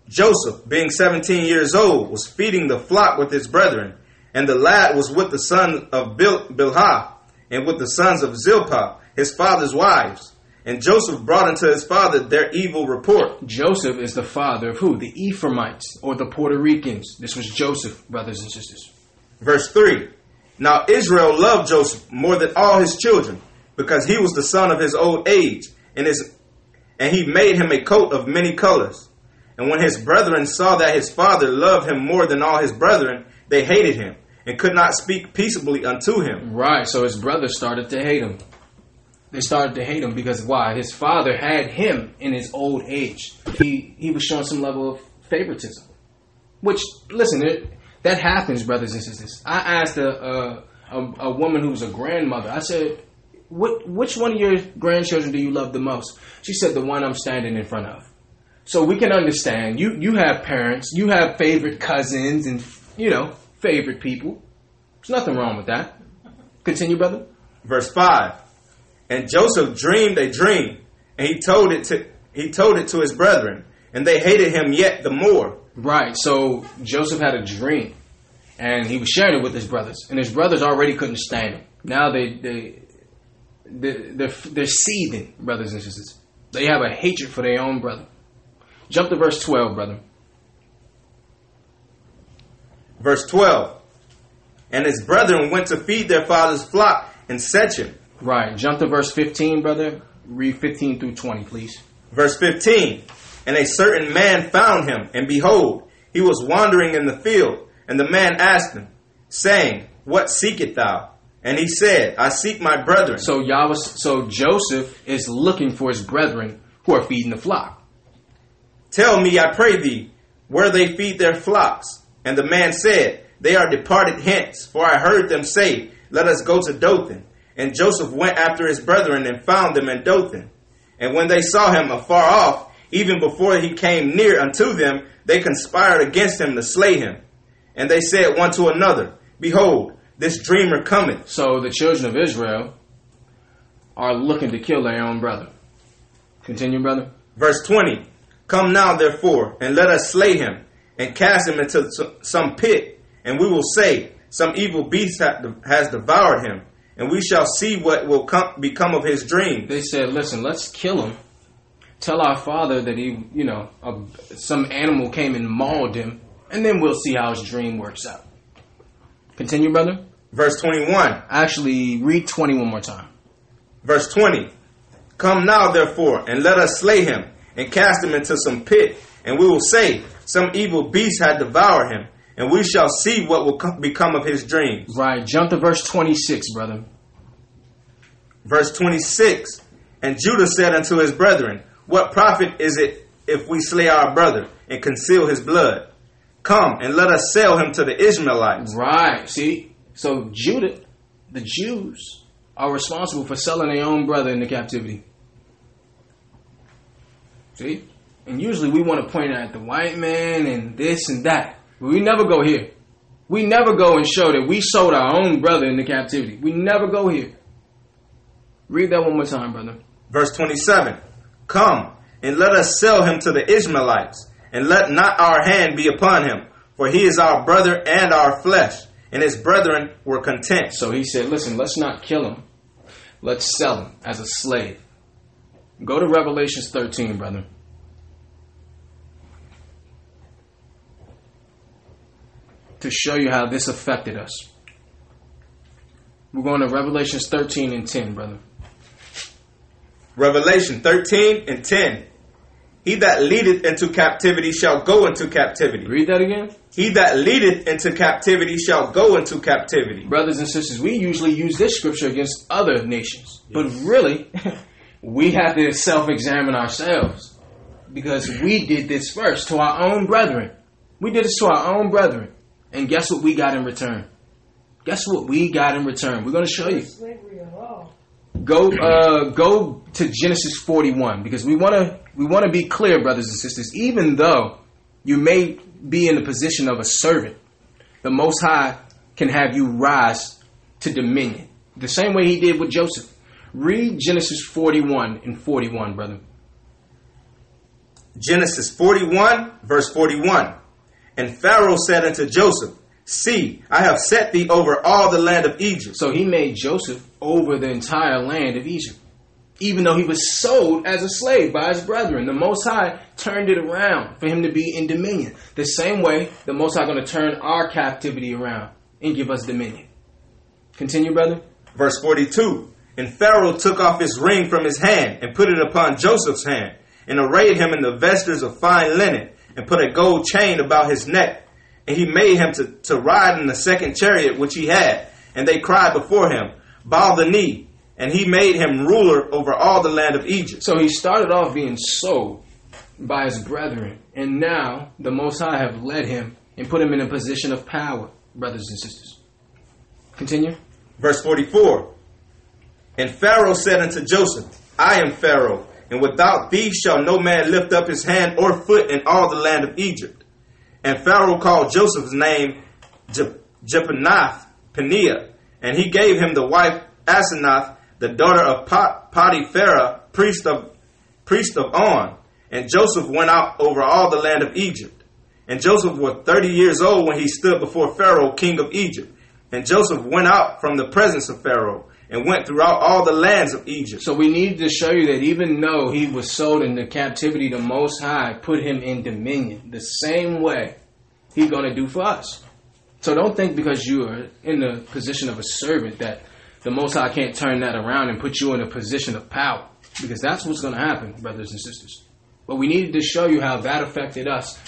Joseph, being seventeen years old, was feeding the flock with his brethren, and the lad was with the son of Bil- Bilhah, and with the sons of Zilpah, his father's wives. And Joseph brought unto his father their evil report. Joseph is the father of who? The Ephraimites, or the Puerto Ricans. This was Joseph, brothers and sisters. Verse three. Now Israel loved Joseph more than all his children, because he was the son of his old age, and his, and he made him a coat of many colors. And when his brethren saw that his father loved him more than all his brethren, they hated him and could not speak peaceably unto him. Right, so his brothers started to hate him. They started to hate him because why? His father had him in his old age. He he was showing some level of favoritism. Which, listen, it, that happens, brothers and sisters. I asked a, a, a, a woman who was a grandmother, I said, "What which one of your grandchildren do you love the most?" She said, "The one I'm standing in front of." So we can understand, you, you have parents, you have favorite cousins and, you know, favorite people. There's nothing wrong with that. Continue, brother. Verse five. And Joseph dreamed a dream, and he told it to he told it to his brethren, and they hated him yet the more. Right, so Joseph had a dream, and he was sharing it with his brothers, and his brothers already couldn't stand him. Now they, they, they, they're, they're seething, brothers and sisters. They have a hatred for their own brother. Jump to verse twelve, brother. Verse twelve. And his brethren went to feed their father's flock in Shechem. Right. Jump to verse fifteen, brother. Read fifteen through twenty, please. Verse fifteen. And a certain man found him, and behold, he was wandering in the field. And the man asked him, saying, What seekest thou? And he said, I seek my brethren. So Yahweh, so Joseph is looking for his brethren who are feeding the flock. Tell me, I pray thee, where they feed their flocks. And the man said, They are departed hence, for I heard them say, Let us go to Dothan. And Joseph went after his brethren and found them in Dothan. And when they saw him afar off, even before he came near unto them, they conspired against him to slay him. And they said one to another, Behold, this dreamer cometh. So the children of Israel are looking to kill their own brother. Continue, brother. Verse twenty. Come now, therefore, and let us slay him, and cast him into some pit. And we will say, Some evil beast has devoured him, and we shall see what will come, become of his dream. They said, listen, let's kill him. Tell our father that he, you know, a, some animal came and mauled him, and then we'll see how his dream works out. Continue, brother. Verse twenty-one. Actually, read twenty one more time. Verse twenty. Come now, therefore, and let us slay him, and cast him into some pit, and we will say, Some evil beast hath devoured him, and we shall see what will come, become of his dreams. Right. Jump to verse twenty-six, brother. Verse twenty-six. And Judah said unto his brethren, What profit is it if we slay our brother and conceal his blood? Come and let us sell him to the Ishmaelites. Right. See, so Judah, the Jews are responsible for selling their own brother into captivity. See? And usually we want to point at the white man and this and that. But we never go here. We never go and show that we sold our own brother into captivity. We never go here. Read that one more time, brother. Verse twenty-seven. Come and let us sell him to the Ishmaelites, and let not our hand be upon him, for he is our brother and our flesh. And his brethren were content. So he said, listen, let's not kill him. Let's sell him as a slave. Go to Revelations thirteen, brother. To show you how this affected us. We're going to Revelations thirteen and ten, brother. Revelation thirteen and ten. He that leadeth into captivity shall go into captivity. Read that again. He that leadeth into captivity shall go into captivity. Brothers and sisters, we usually use this scripture against other nations. Yes. But really, we have to self-examine ourselves. Because we did this first to our own brethren. We did this to our own brethren. And guess what we got in return? Guess what we got in return? We're going to show you. Slavery at all. Go, uh, go to Genesis forty-one, because we want to we want to be clear, brothers and sisters. Even though you may be in the position of a servant, the Most High can have you rise to dominion, the same way He did with Joseph. Read Genesis forty-one and forty-one, brother. Genesis forty-one, verse forty-one. And Pharaoh said unto Joseph, See, I have set thee over all the land of Egypt. So he made Joseph over the entire land of Egypt. Even though he was sold as a slave by his brethren, the Most High turned it around for him to be in dominion. The same way the Most High is going to turn our captivity around and give us dominion. Continue, brother. Verse forty-two. And Pharaoh took off his ring from his hand and put it upon Joseph's hand, and arrayed him in the vestures of fine linen, and put a gold chain about his neck. And he made him to, to ride in the second chariot which he had. And they cried before him, Bow the knee. And he made him ruler over all the land of Egypt. So he started off being sold by his brethren. And now the Most High have led him and put him in a position of power, brothers and sisters. Continue. Verse forty-four. And Pharaoh said unto Joseph, I am Pharaoh, and without thee shall no man lift up his hand or foot in all the land of Egypt. And Pharaoh called Joseph's name Zaphenath-Paneah, and he gave him the wife Asenath, the daughter of Pot- Potipherah, priest of priest of On. And Joseph went out over all the land of Egypt. And Joseph was thirty years old when he stood before Pharaoh, king of Egypt. And Joseph went out from the presence of Pharaoh, and went throughout all the lands of Egypt. So we need to show you that even though he was sold into captivity, the Most High put him in dominion. The same way he's going to do for us. So don't think because you are in the position of a servant that the Most High can't turn that around and put you in a position of power. Because that's what's going to happen, brothers and sisters. But we needed to show you how that affected us.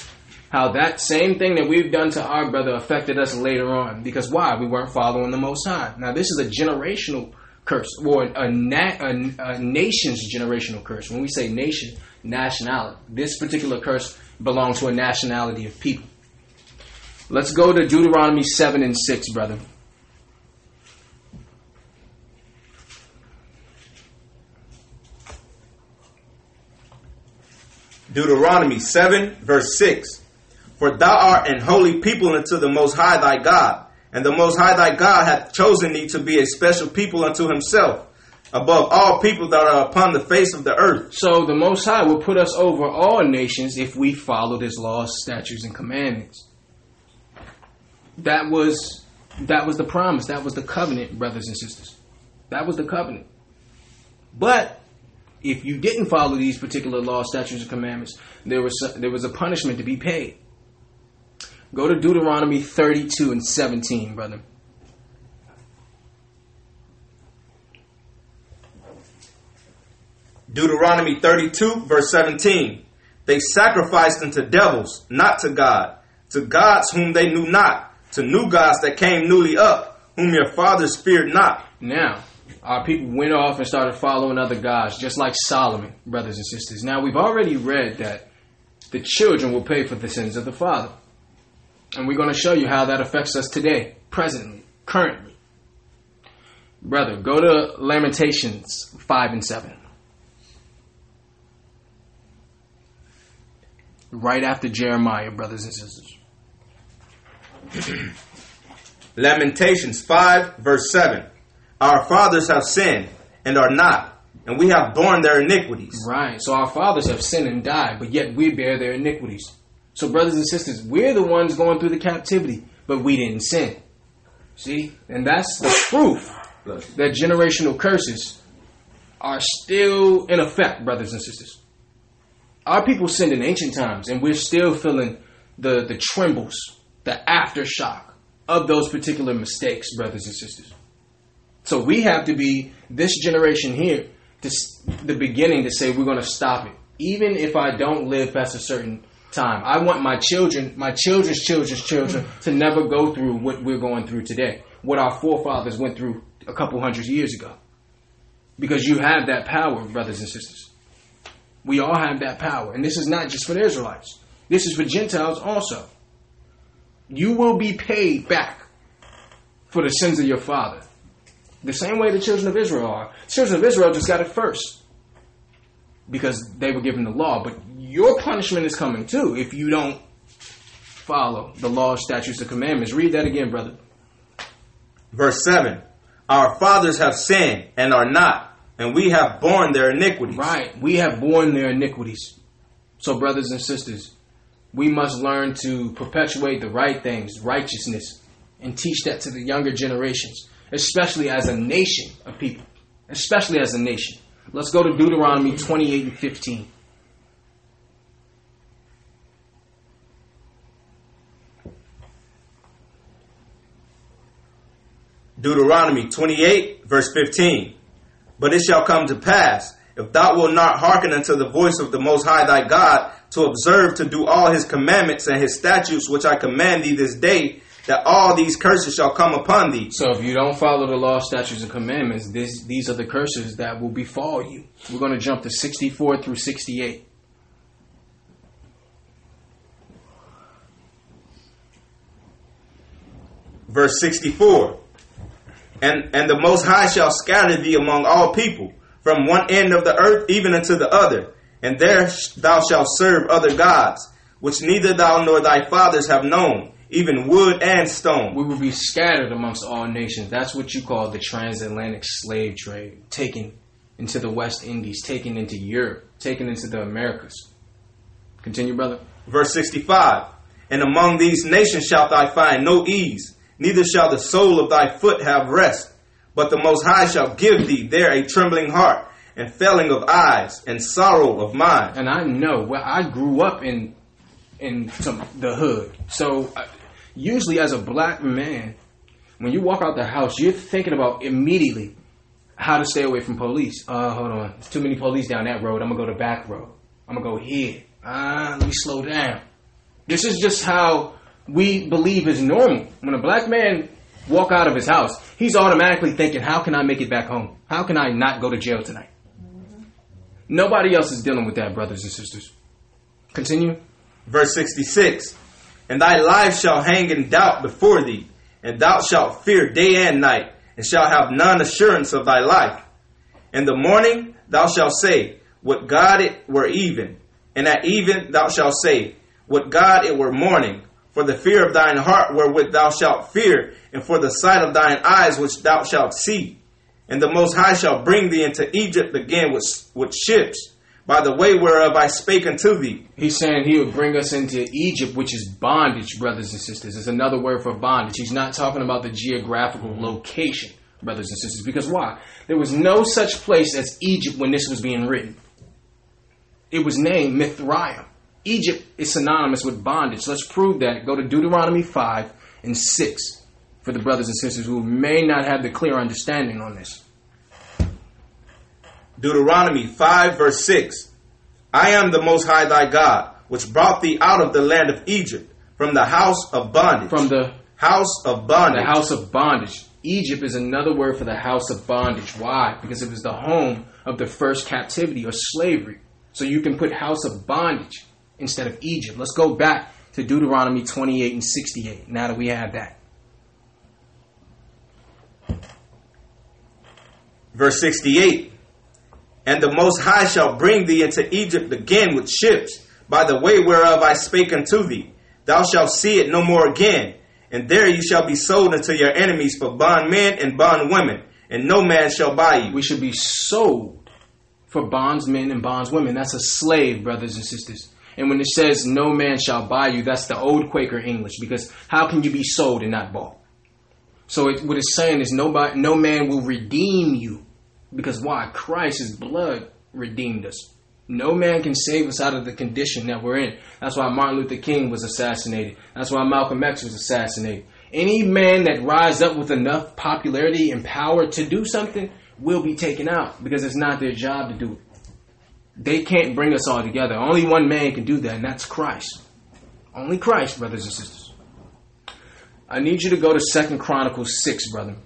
How that same thing that we've done to our brother affected us later on. Because why? We weren't following the Most High. Now this is a generational curse. Or a, na- a, a nation's generational curse. When we say nation, nationality. This particular curse belongs to a nationality of people. Let's go to Deuteronomy seven and six, brother. Deuteronomy seven, verse six. For thou art an holy people unto the Most High thy God, and the Most High thy God hath chosen thee to be a special people unto himself, above all people that are upon the face of the earth. So the Most High will put us over all nations if we followed his laws, statutes, and commandments. That was, that was the promise. That was the covenant, brothers and sisters. That was the covenant. But if you didn't follow these particular laws, statutes, and commandments, there was there was a punishment to be paid. Go to Deuteronomy thirty-two and seventeen, brother. Deuteronomy thirty-two, verse seventeen. They sacrificed unto devils, not to God, to gods whom they knew not, to new gods that came newly up, whom your fathers feared not. Now, our people went off and started following other gods, just like Solomon, brothers and sisters. Now, we've already read that the children will pay for the sins of the father. And we're going to show you how that affects us today, presently, currently. Brother, go to Lamentations five and seven. Right after Jeremiah, brothers and sisters. Lamentations five, verse seven. Our fathers have sinned and are not, and we have borne their iniquities. Right, so our fathers have sinned and died, but yet we bear their iniquities. So brothers and sisters, we're the ones going through the captivity, but we didn't sin. See? And that's the proof that generational curses are still in effect, brothers and sisters. Our people sinned in ancient times, and we're still feeling the, the trembles, the aftershock of those particular mistakes, brothers and sisters. So we have to be, this generation here, to the beginning to say we're going to stop it. Even if I don't live past a certain time, I want my children, my children's children's children to never go through what we're going through today. What our forefathers went through a couple hundred years ago. Because you have that power, brothers and sisters. We all have that power. And this is not just for the Israelites. This is for Gentiles also. You will be paid back for the sins of your father. The same way the children of Israel are. The children of Israel just got it first. Because they were given the law. But your punishment is coming too if you don't follow the law, statutes, and commandments. Read that again, brother. Verse seven. Our fathers have sinned and are not, and we have borne their iniquities. Right. We have borne their iniquities. So, brothers and sisters, we must learn to perpetuate the right things, righteousness, and teach that to the younger generations. Especially as a nation of people. Especially as a nation. Let's go to Deuteronomy twenty-eight and fifteen. Deuteronomy twenty-eight, verse fifteen. But it shall come to pass, if thou wilt not hearken unto the voice of the Most High thy God, to observe to do all his commandments and his statutes which I command thee this day, that all these curses shall come upon thee. So if you don't follow the law, statutes, and commandments, this, these are the curses that will befall you. We're going to jump to sixty-four through sixty-eight. Verse sixty-four. And, and the Most High shall scatter thee among all people, from one end of the earth even unto the other. And there thou shalt serve other gods, which neither thou nor thy fathers have known, even wood and stone. We will be scattered amongst all nations. That's what you call the transatlantic slave trade, taken into the West Indies, taken into Europe, taken into the Americas. Continue, brother. Verse sixty-five. And among these nations shalt thou find no ease, neither shall the sole of thy foot have rest. But the Most High shall give thee there a trembling heart, and failing of eyes, and sorrow of mind. And I know, well, I grew up in in some, the hood. So I, usually as a black man, when you walk out the house, you're thinking about immediately how to stay away from police. Uh, hold on, there's too many police down that road. I'm going to go to the back road. I'm going to go here. Ah, uh, let me slow down. This is just how we believe is normal. When a black man walk out of his house, he's automatically thinking, how can I make it back home? How can I not go to jail tonight? Mm-hmm. Nobody else is dealing with that, brothers and sisters. Continue. Verse sixty-six. And thy life shall hang in doubt before thee, and thou shalt fear day and night, and shalt have none assurance of thy life. In the morning thou shalt say, would God it were even. And at even thou shalt say, would God it were morning. For the fear of thine heart wherewith thou shalt fear, and for the sight of thine eyes which thou shalt see. And the Most High shall bring thee into Egypt again with, with ships, by the way whereof I spake unto thee. He's saying he will bring us into Egypt, which is bondage, brothers and sisters. It's another word for bondage. He's not talking about the geographical location, brothers and sisters. Because why? There was no such place as Egypt when this was being written. It was named Mithraim. Egypt is synonymous with bondage. Let's prove that. Go to Deuteronomy five and six for the brothers and sisters who may not have the clear understanding on this. Deuteronomy five verse six. I am the Most High thy God, which brought thee out of the land of Egypt, from the house of bondage. From the house of bondage. The house of bondage. Egypt is another word for the house of bondage. Why? Because it was the home of the first captivity or slavery. So you can put house of bondage instead of Egypt. Let's go back to Deuteronomy twenty-eight and sixty-eight, now that we have that. Verse sixty-eight, and the Most High shall bring thee into Egypt again with ships, by the way whereof I spake unto thee. Thou shalt see it no more again, and there you shall be sold unto your enemies for bondmen and bondwomen, and no man shall buy you. We should be sold for bondsmen and bondswomen. That's a slave, brothers and sisters. And when it says, no man shall buy you, that's the old Quaker English, because how can you be sold and not bought? So it, what it's saying is nobody, no man will redeem you, because why? Christ's blood redeemed us. No man can save us out of the condition that we're in. That's why Martin Luther King was assassinated. That's why Malcolm X was assassinated. Any man that rises up with enough popularity and power to do something will be taken out, because it's not their job to do it. They can't bring us all together. Only one man can do that, and that's Christ. Only Christ, brothers and sisters. I need you to go to Second Chronicles six, brother.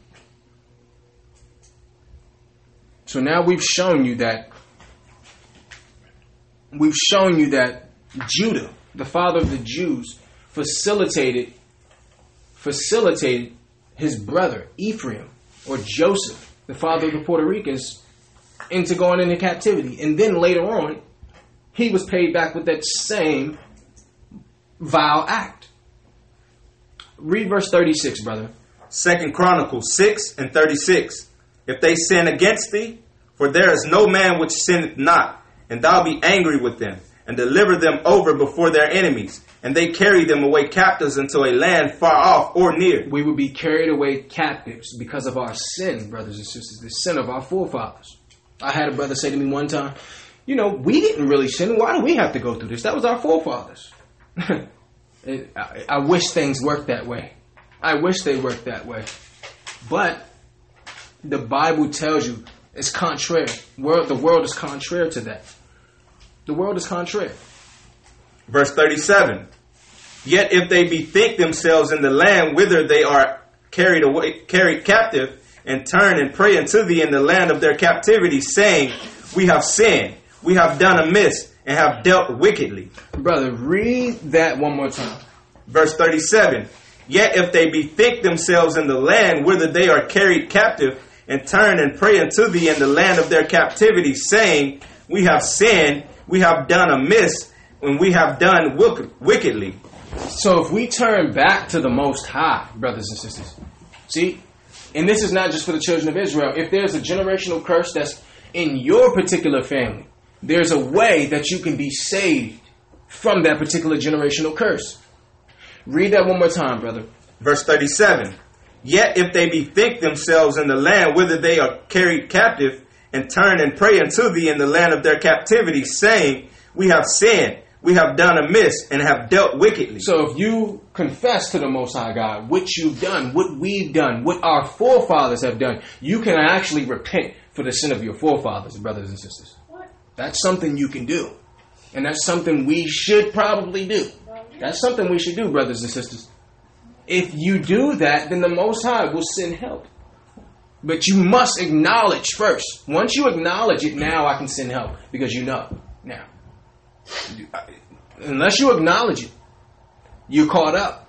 So now we've shown you that we've shown you that Judah, the father of the Jews, facilitated facilitated his brother Ephraim, or Joseph, the father of the Puerto Ricans, into going into captivity. And then later on, he was paid back with that same vile act. Read verse thirty-six, brother. Second Chronicles six and thirty-six. If they sin against thee, for there is no man which sinneth not, and thou be angry with them, and deliver them over before their enemies, and they carry them away captives into a land far off or near. We will be carried away captives because of our sin, brothers and sisters, the sin of our forefathers. I had a brother say to me one time, you know, we didn't really sin. Why do we have to go through this? That was our forefathers. it, I, I wish things worked that way. I wish they worked that way. But the Bible tells you it's contrary. World, the world is contrary to that. The world is contrary. Verse thirty-seven. Yet if they bethink themselves in the land whither they are carried away, carried captive, and turn and pray unto thee in the land of their captivity, saying, we have sinned, we have done amiss, and have dealt wickedly. Brother, read that one more time. Verse thirty-seven. Yet if they bethink themselves in the land whither they are carried captive, and turn and pray unto thee in the land of their captivity, saying, we have sinned, we have done amiss, and we have done wickedly. So if we turn back to the Most High, brothers and sisters, see, and this is not just for the children of Israel. If there's a generational curse that's in your particular family, there's a way that you can be saved from that particular generational curse. Read that one more time, brother. Verse thirty-seven. Yet if they bethink themselves in the land whither they are carried captive, and turn and pray unto thee in the land of their captivity, saying, we have sinned, we have done amiss, and have dealt wickedly. So if you confess to the Most High God what you've done, what we've done, what our forefathers have done, you can actually repent for the sin of your forefathers, brothers and sisters. What? That's something you can do. And that's something we should probably do. That's something we should do, brothers and sisters. If you do that, then the Most High will send help. But you must acknowledge first. Once you acknowledge it, now I can send help. Because you know. Now. Unless you acknowledge it, you're caught up.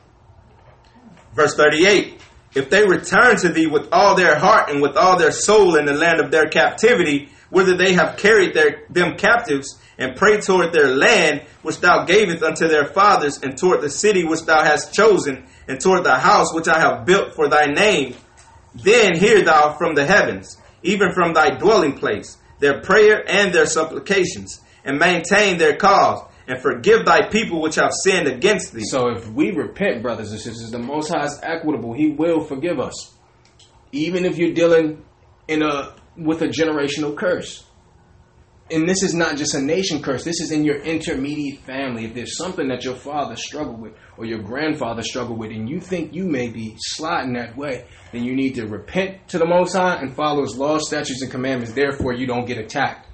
Verse thirty-eight. If they return to thee with all their heart and with all their soul in the land of their captivity, whither they have carried their, them captives, and pray toward their land, which thou gavest unto their fathers, and toward the city which thou hast chosen, and toward the house which I have built for thy name, then hear thou from the heavens, even from thy dwelling place, their prayer and their supplications, and maintain their cause, and forgive thy people which have sinned against thee. So if we repent, brothers and sisters, the Most High is equitable. He will forgive us. Even if you're dealing in a with a generational curse. And this is not just a nation curse. This is in your intermediate family. If there's something that your father struggled with or your grandfather struggled with, and you think you may be sliding that way, then you need to repent to the Most High and follow His laws, statutes, and commandments. Therefore, you don't get attacked.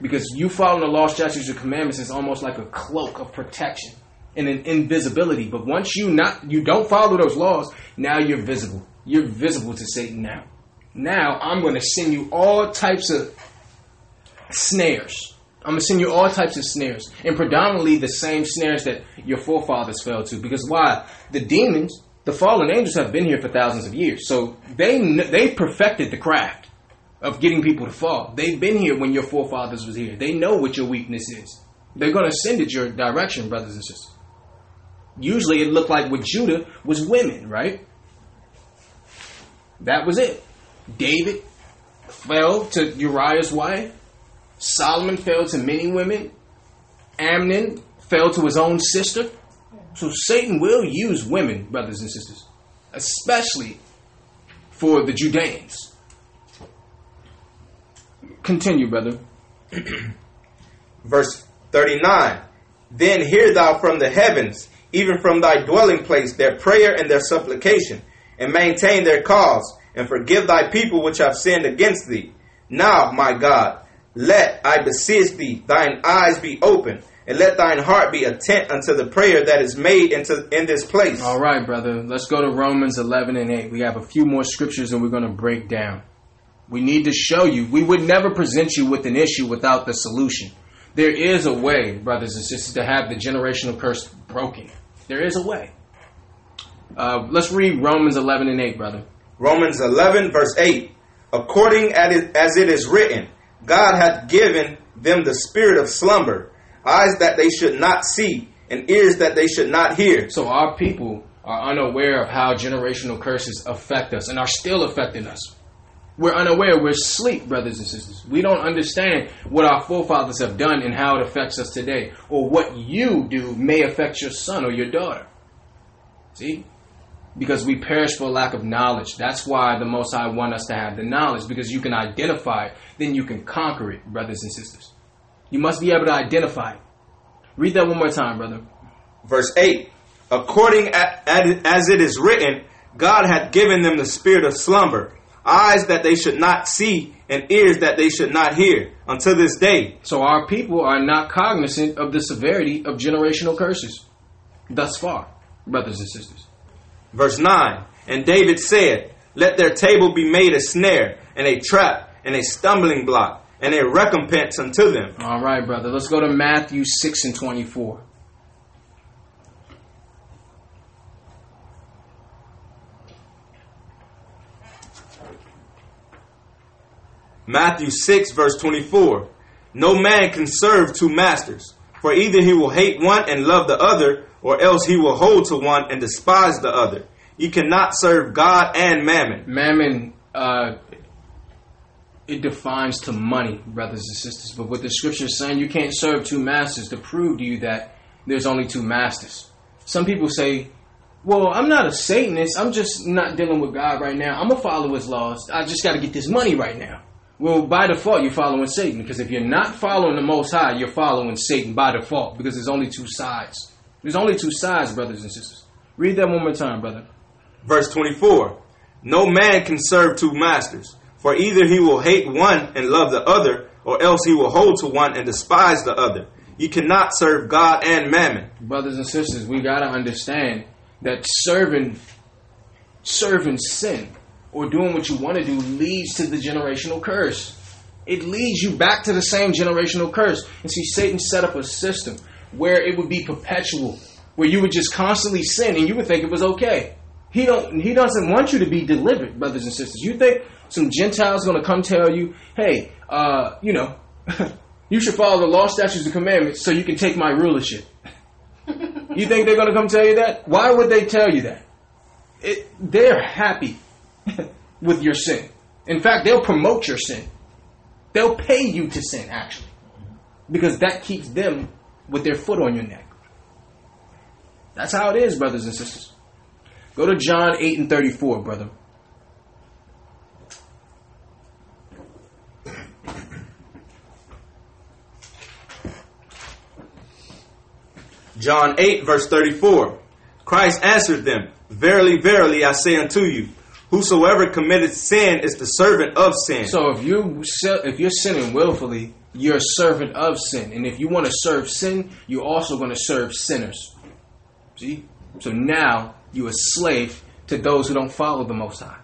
Because you following the law, statutes, and commandments is almost like a cloak of protection and an invisibility. But once you not you don't follow those laws, now you're visible. You're visible to Satan now. Now I'm going to send you all types of snares. I'm going to send you all types of snares. And predominantly the same snares that your forefathers fell to. Because why? The demons, the fallen angels have been here for thousands of years. So they they perfected the craft of getting people to fall. They've been here when your forefathers was here. They know what your weakness is. They're going to send it your direction, brothers and sisters. Usually it looked like with Judah was women, right? That was it. David fell to Uriah's wife. Solomon fell to many women. Amnon fell to his own sister. So Satan will use women, brothers and sisters, especially for the Judeans. Continue, brother. Verse thirty-nine. Then hear thou from the heavens, even from thy dwelling place, their prayer and their supplication, and maintain their cause, and forgive thy people which have sinned against thee. Now, my God, let, I beseech thee, thine eyes be open, and let thine heart be attent unto the prayer that is made into, in this place. All right, brother. Let's go to Romans eleven and eight. We have a few more scriptures and we're going to break down. We need to show you. We would never present you with an issue without the solution. There is a way, brothers and sisters, to have the generational curse broken. There is a way. Uh, let's read Romans eleven and eight, brother. Romans eleven, verse eight. According as it is written, God hath given them the spirit of slumber, eyes that they should not see, and ears that they should not hear. So our people are unaware of how generational curses affect us and are still affecting us. We're unaware. We're asleep, brothers and sisters. We don't understand what our forefathers have done and how it affects us today, or what you do may affect your son or your daughter. See? Because we perish for lack of knowledge. That's why the Most High want us to have the knowledge, because you can identify it, then you can conquer it, brothers and sisters. You must be able to identify it. Read that one more time, brother. Verse eight. According as it is written, God hath given them the spirit of slumber, eyes that they should not see, and ears that they should not hear, until this day. So our people are not cognizant of the severity of generational curses thus far, brothers and sisters. Verse nine, and David said, let their table be made a snare, and a trap, and a stumbling block, and a recompense unto them. All right, brother. Let's go to Matthew six and twenty-four. Matthew six, verse twenty-four. No man can serve two masters, for either he will hate one and love the other, or else he will hold to one and despise the other. You cannot serve God and mammon. Mammon, uh, it defines to money, brothers and sisters. But what the scripture is saying, you can't serve two masters, to prove to you that there's only two masters. Some people say well, I'm not a Satanist. I'm just not dealing with God right now. I'm going to follow his laws. I just got to get this money right now. Well, by default, you're following Satan. Because if you're not following the Most High, you're following Satan by default. Because there's only two sides. There's only two sides, brothers and sisters. Read that one more time, brother. Verse twenty-four. No man can serve two masters. For either he will hate one and love the other, or else he will hold to one and despise the other. You cannot serve God and mammon. Brothers and sisters, we got to understand that serving, serving sin or doing what you want to do leads to the generational curse. It leads you back to the same generational curse. And see, Satan set up a system where it would be perpetual, where you would just constantly sin and you would think it was okay. He don't. He doesn't want you to be delivered, brothers and sisters. You think some Gentile's going to come tell you, hey, uh, you know, you should follow the law, statutes, and commandments so you can take my rulership. You think they're going to come tell you that? Why would they tell you that? It, they're happy with your sin. In fact, they'll promote your sin. They'll pay you to sin, actually. Because that keeps them with their foot on your neck. That's how it is, brothers and sisters. Go to John eight and thirty-four, brother. John eight, verse thirty-four. Christ answered them, verily, verily, I say unto you, whosoever committed sin is the servant of sin. So if, you, if you're sinning willfully, you're a servant of sin. And if you want to serve sin, you're also going to serve sinners. See? So now you're a slave to those who don't follow the Most High.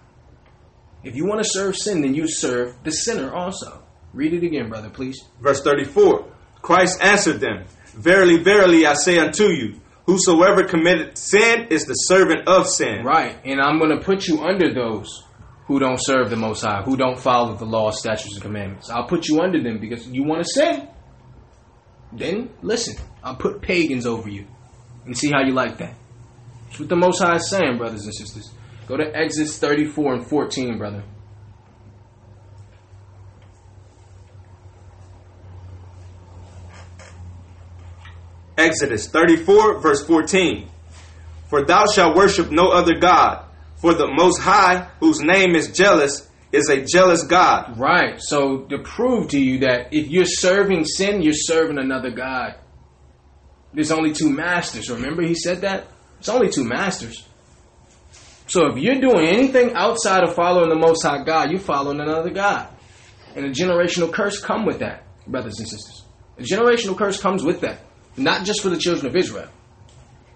If you want to serve sin, then you serve the sinner also. Read it again, brother, please. Verse thirty-four. Christ answered them, verily, verily, I say unto you, whosoever committed sin is the servant of sin. Right. And I'm going to put you under those who don't serve the Most High, who don't follow the law, statutes, and commandments. I'll put you under them because you want to sin. Then listen, I'll put pagans over you and see how you like that. That's what the Most High is saying, brothers and sisters. Go to Exodus thirty-four and fourteen, brother. Exodus thirty-four, verse fourteen. For thou shalt worship no other God, for the Most High, whose name is jealous, is a jealous God. Right. So to prove to you that if you're serving sin, you're serving another God. There's only two masters. Remember he said that? It's only two masters. So if you're doing anything outside of following the Most High God, you're following another God. And a generational curse comes with that, brothers and sisters. A generational curse comes with that. Not just for the children of Israel.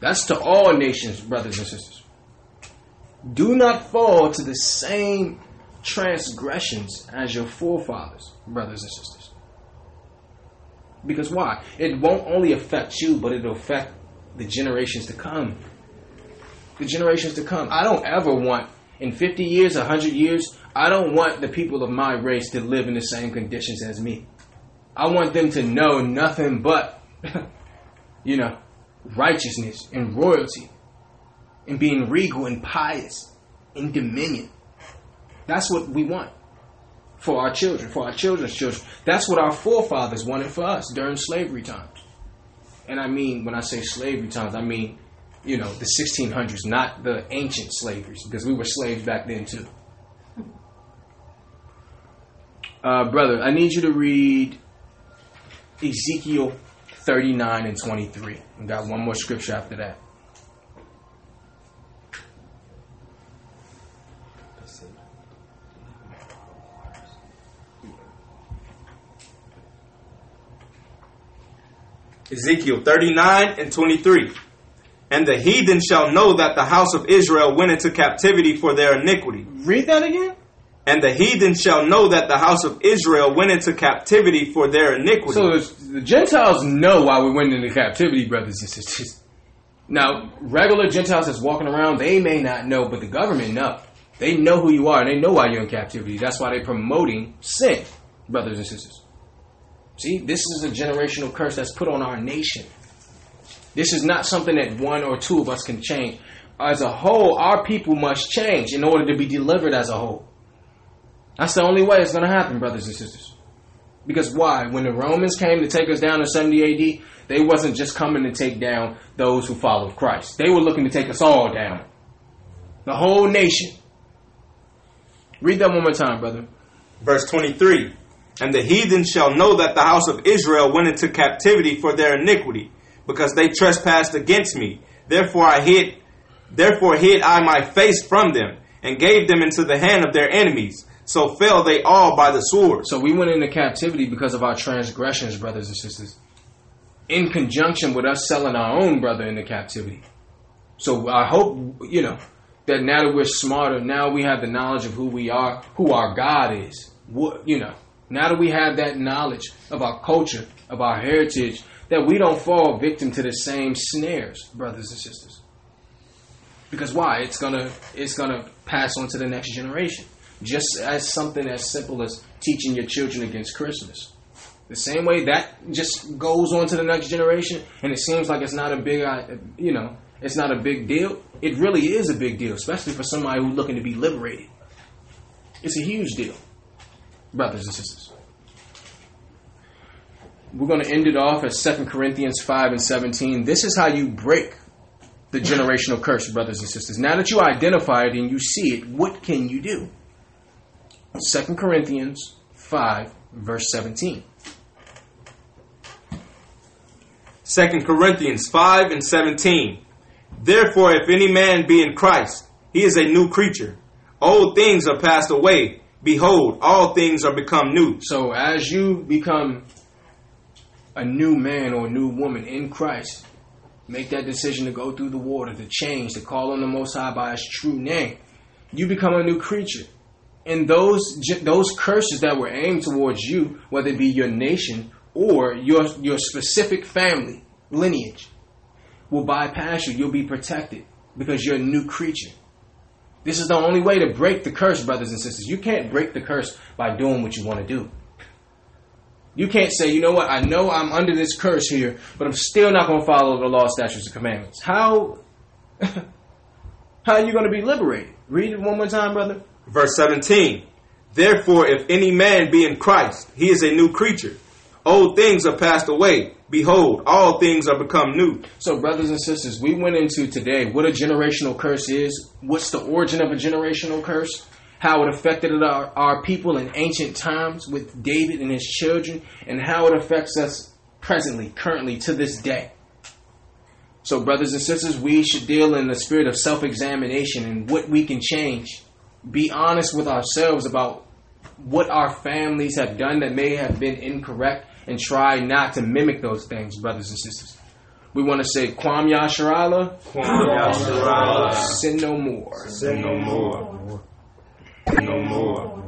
That's to all nations, brothers and sisters. Do not fall to the same transgressions as your forefathers, brothers and sisters. Because why? It won't only affect you, but it'll affect the generations to come. The generations to come. I don't ever want, in fifty years, one hundred years, I don't want the people of my race to live in the same conditions as me. I want them to know nothing but you know, righteousness and royalty and being regal and pious and dominion. That's what we want for our children, for our children's children. That's what our forefathers wanted for us during slavery times. And I mean, when I say slavery times, I mean, you know, the sixteen hundreds, not the ancient slaveries, because we were slaves back then too. Uh, brother, I need you to read Ezekiel thirty-nine and twenty-three. We got one more scripture after that. Ezekiel thirty-nine and twenty-three. And the heathen shall know that the house of Israel went into captivity for their iniquity. Read that again. And the heathen shall know that the house of Israel went into captivity for their iniquity. So the Gentiles know why we went into captivity, brothers and sisters. Now, regular Gentiles that's walking around, they may not know, but the government know. They know who you are, and they know why you're in captivity. That's why they're promoting sin, brothers and sisters. See, this is a generational curse that's put on our nation. This is not something that one or two of us can change. As a whole, our people must change in order to be delivered as a whole. That's the only way it's going to happen, brothers and sisters. Because why? When the Romans came to take us down in seventy A D, they wasn't just coming to take down those who followed Christ. They were looking to take us all down. The whole nation. Read that one more time, brother. Verse twenty-three. And the heathen shall know that the house of Israel went into captivity for their iniquity, because they trespassed against me. Therefore I hid, therefore hid I my face from them, and gave them into the hand of their enemies. So fell they all by the sword. So we went into captivity because of our transgressions, brothers and sisters, in conjunction with us selling our own brother into captivity. So I hope, you know, that now that we're smarter, now we have the knowledge of who we are, who our God is. What, you know, now that we have that knowledge of our culture, of our heritage, that we don't fall victim to the same snares, brothers and sisters. Because why? It's gonna it's gonna pass on to the next generation. Just as something as simple as teaching your children against Christmas. The same way that just goes on to the next generation, and it seems like it's not a big, you know, it's not a big deal. It really is a big deal, especially for somebody who's looking to be liberated. It's a huge deal, brothers and sisters. We're going to end it off at Second Corinthians five and seventeen. This is how you break the generational curse, brothers and sisters. Now that you identify it and you see it, what can you do? Second Corinthians five, verse seventeen. Second Corinthians five and seventeen. Therefore, if any man be in Christ, he is a new creature. Old things are passed away. Behold, all things are become new. So as you become a new man or a new woman in Christ, make that decision to go through the water, to change, to call on the Most High by His true name. You become a new creature. And those those curses that were aimed towards you, whether it be your nation or your your specific family lineage, will bypass you. You'll be protected because you're a new creature. This is the only way to break the curse, brothers and sisters. You can't break the curse by doing what you want to do. You can't say, you know what, I know I'm under this curse here, but I'm still not going to follow the law, statutes, and commandments. How, how are you going to be liberated? Read it one more time, brother. Verse seventeen, therefore, if any man be in Christ, he is a new creature. Old things are passed away. Behold, all things are become new. So, brothers and sisters, we went into today what a generational curse is, what's the origin of a generational curse, how it affected our, our people in ancient times with David and his children, and how it affects us presently, currently, to this day. So, brothers and sisters, we should deal in the spirit of self-examination and what we can change. Be honest with ourselves about what our families have done that may have been incorrect, and try not to mimic those things, brothers and sisters. We want to say, Kwam Yasharala, Kwam Yasharala. Sin no more. Sin no more. Sin no more.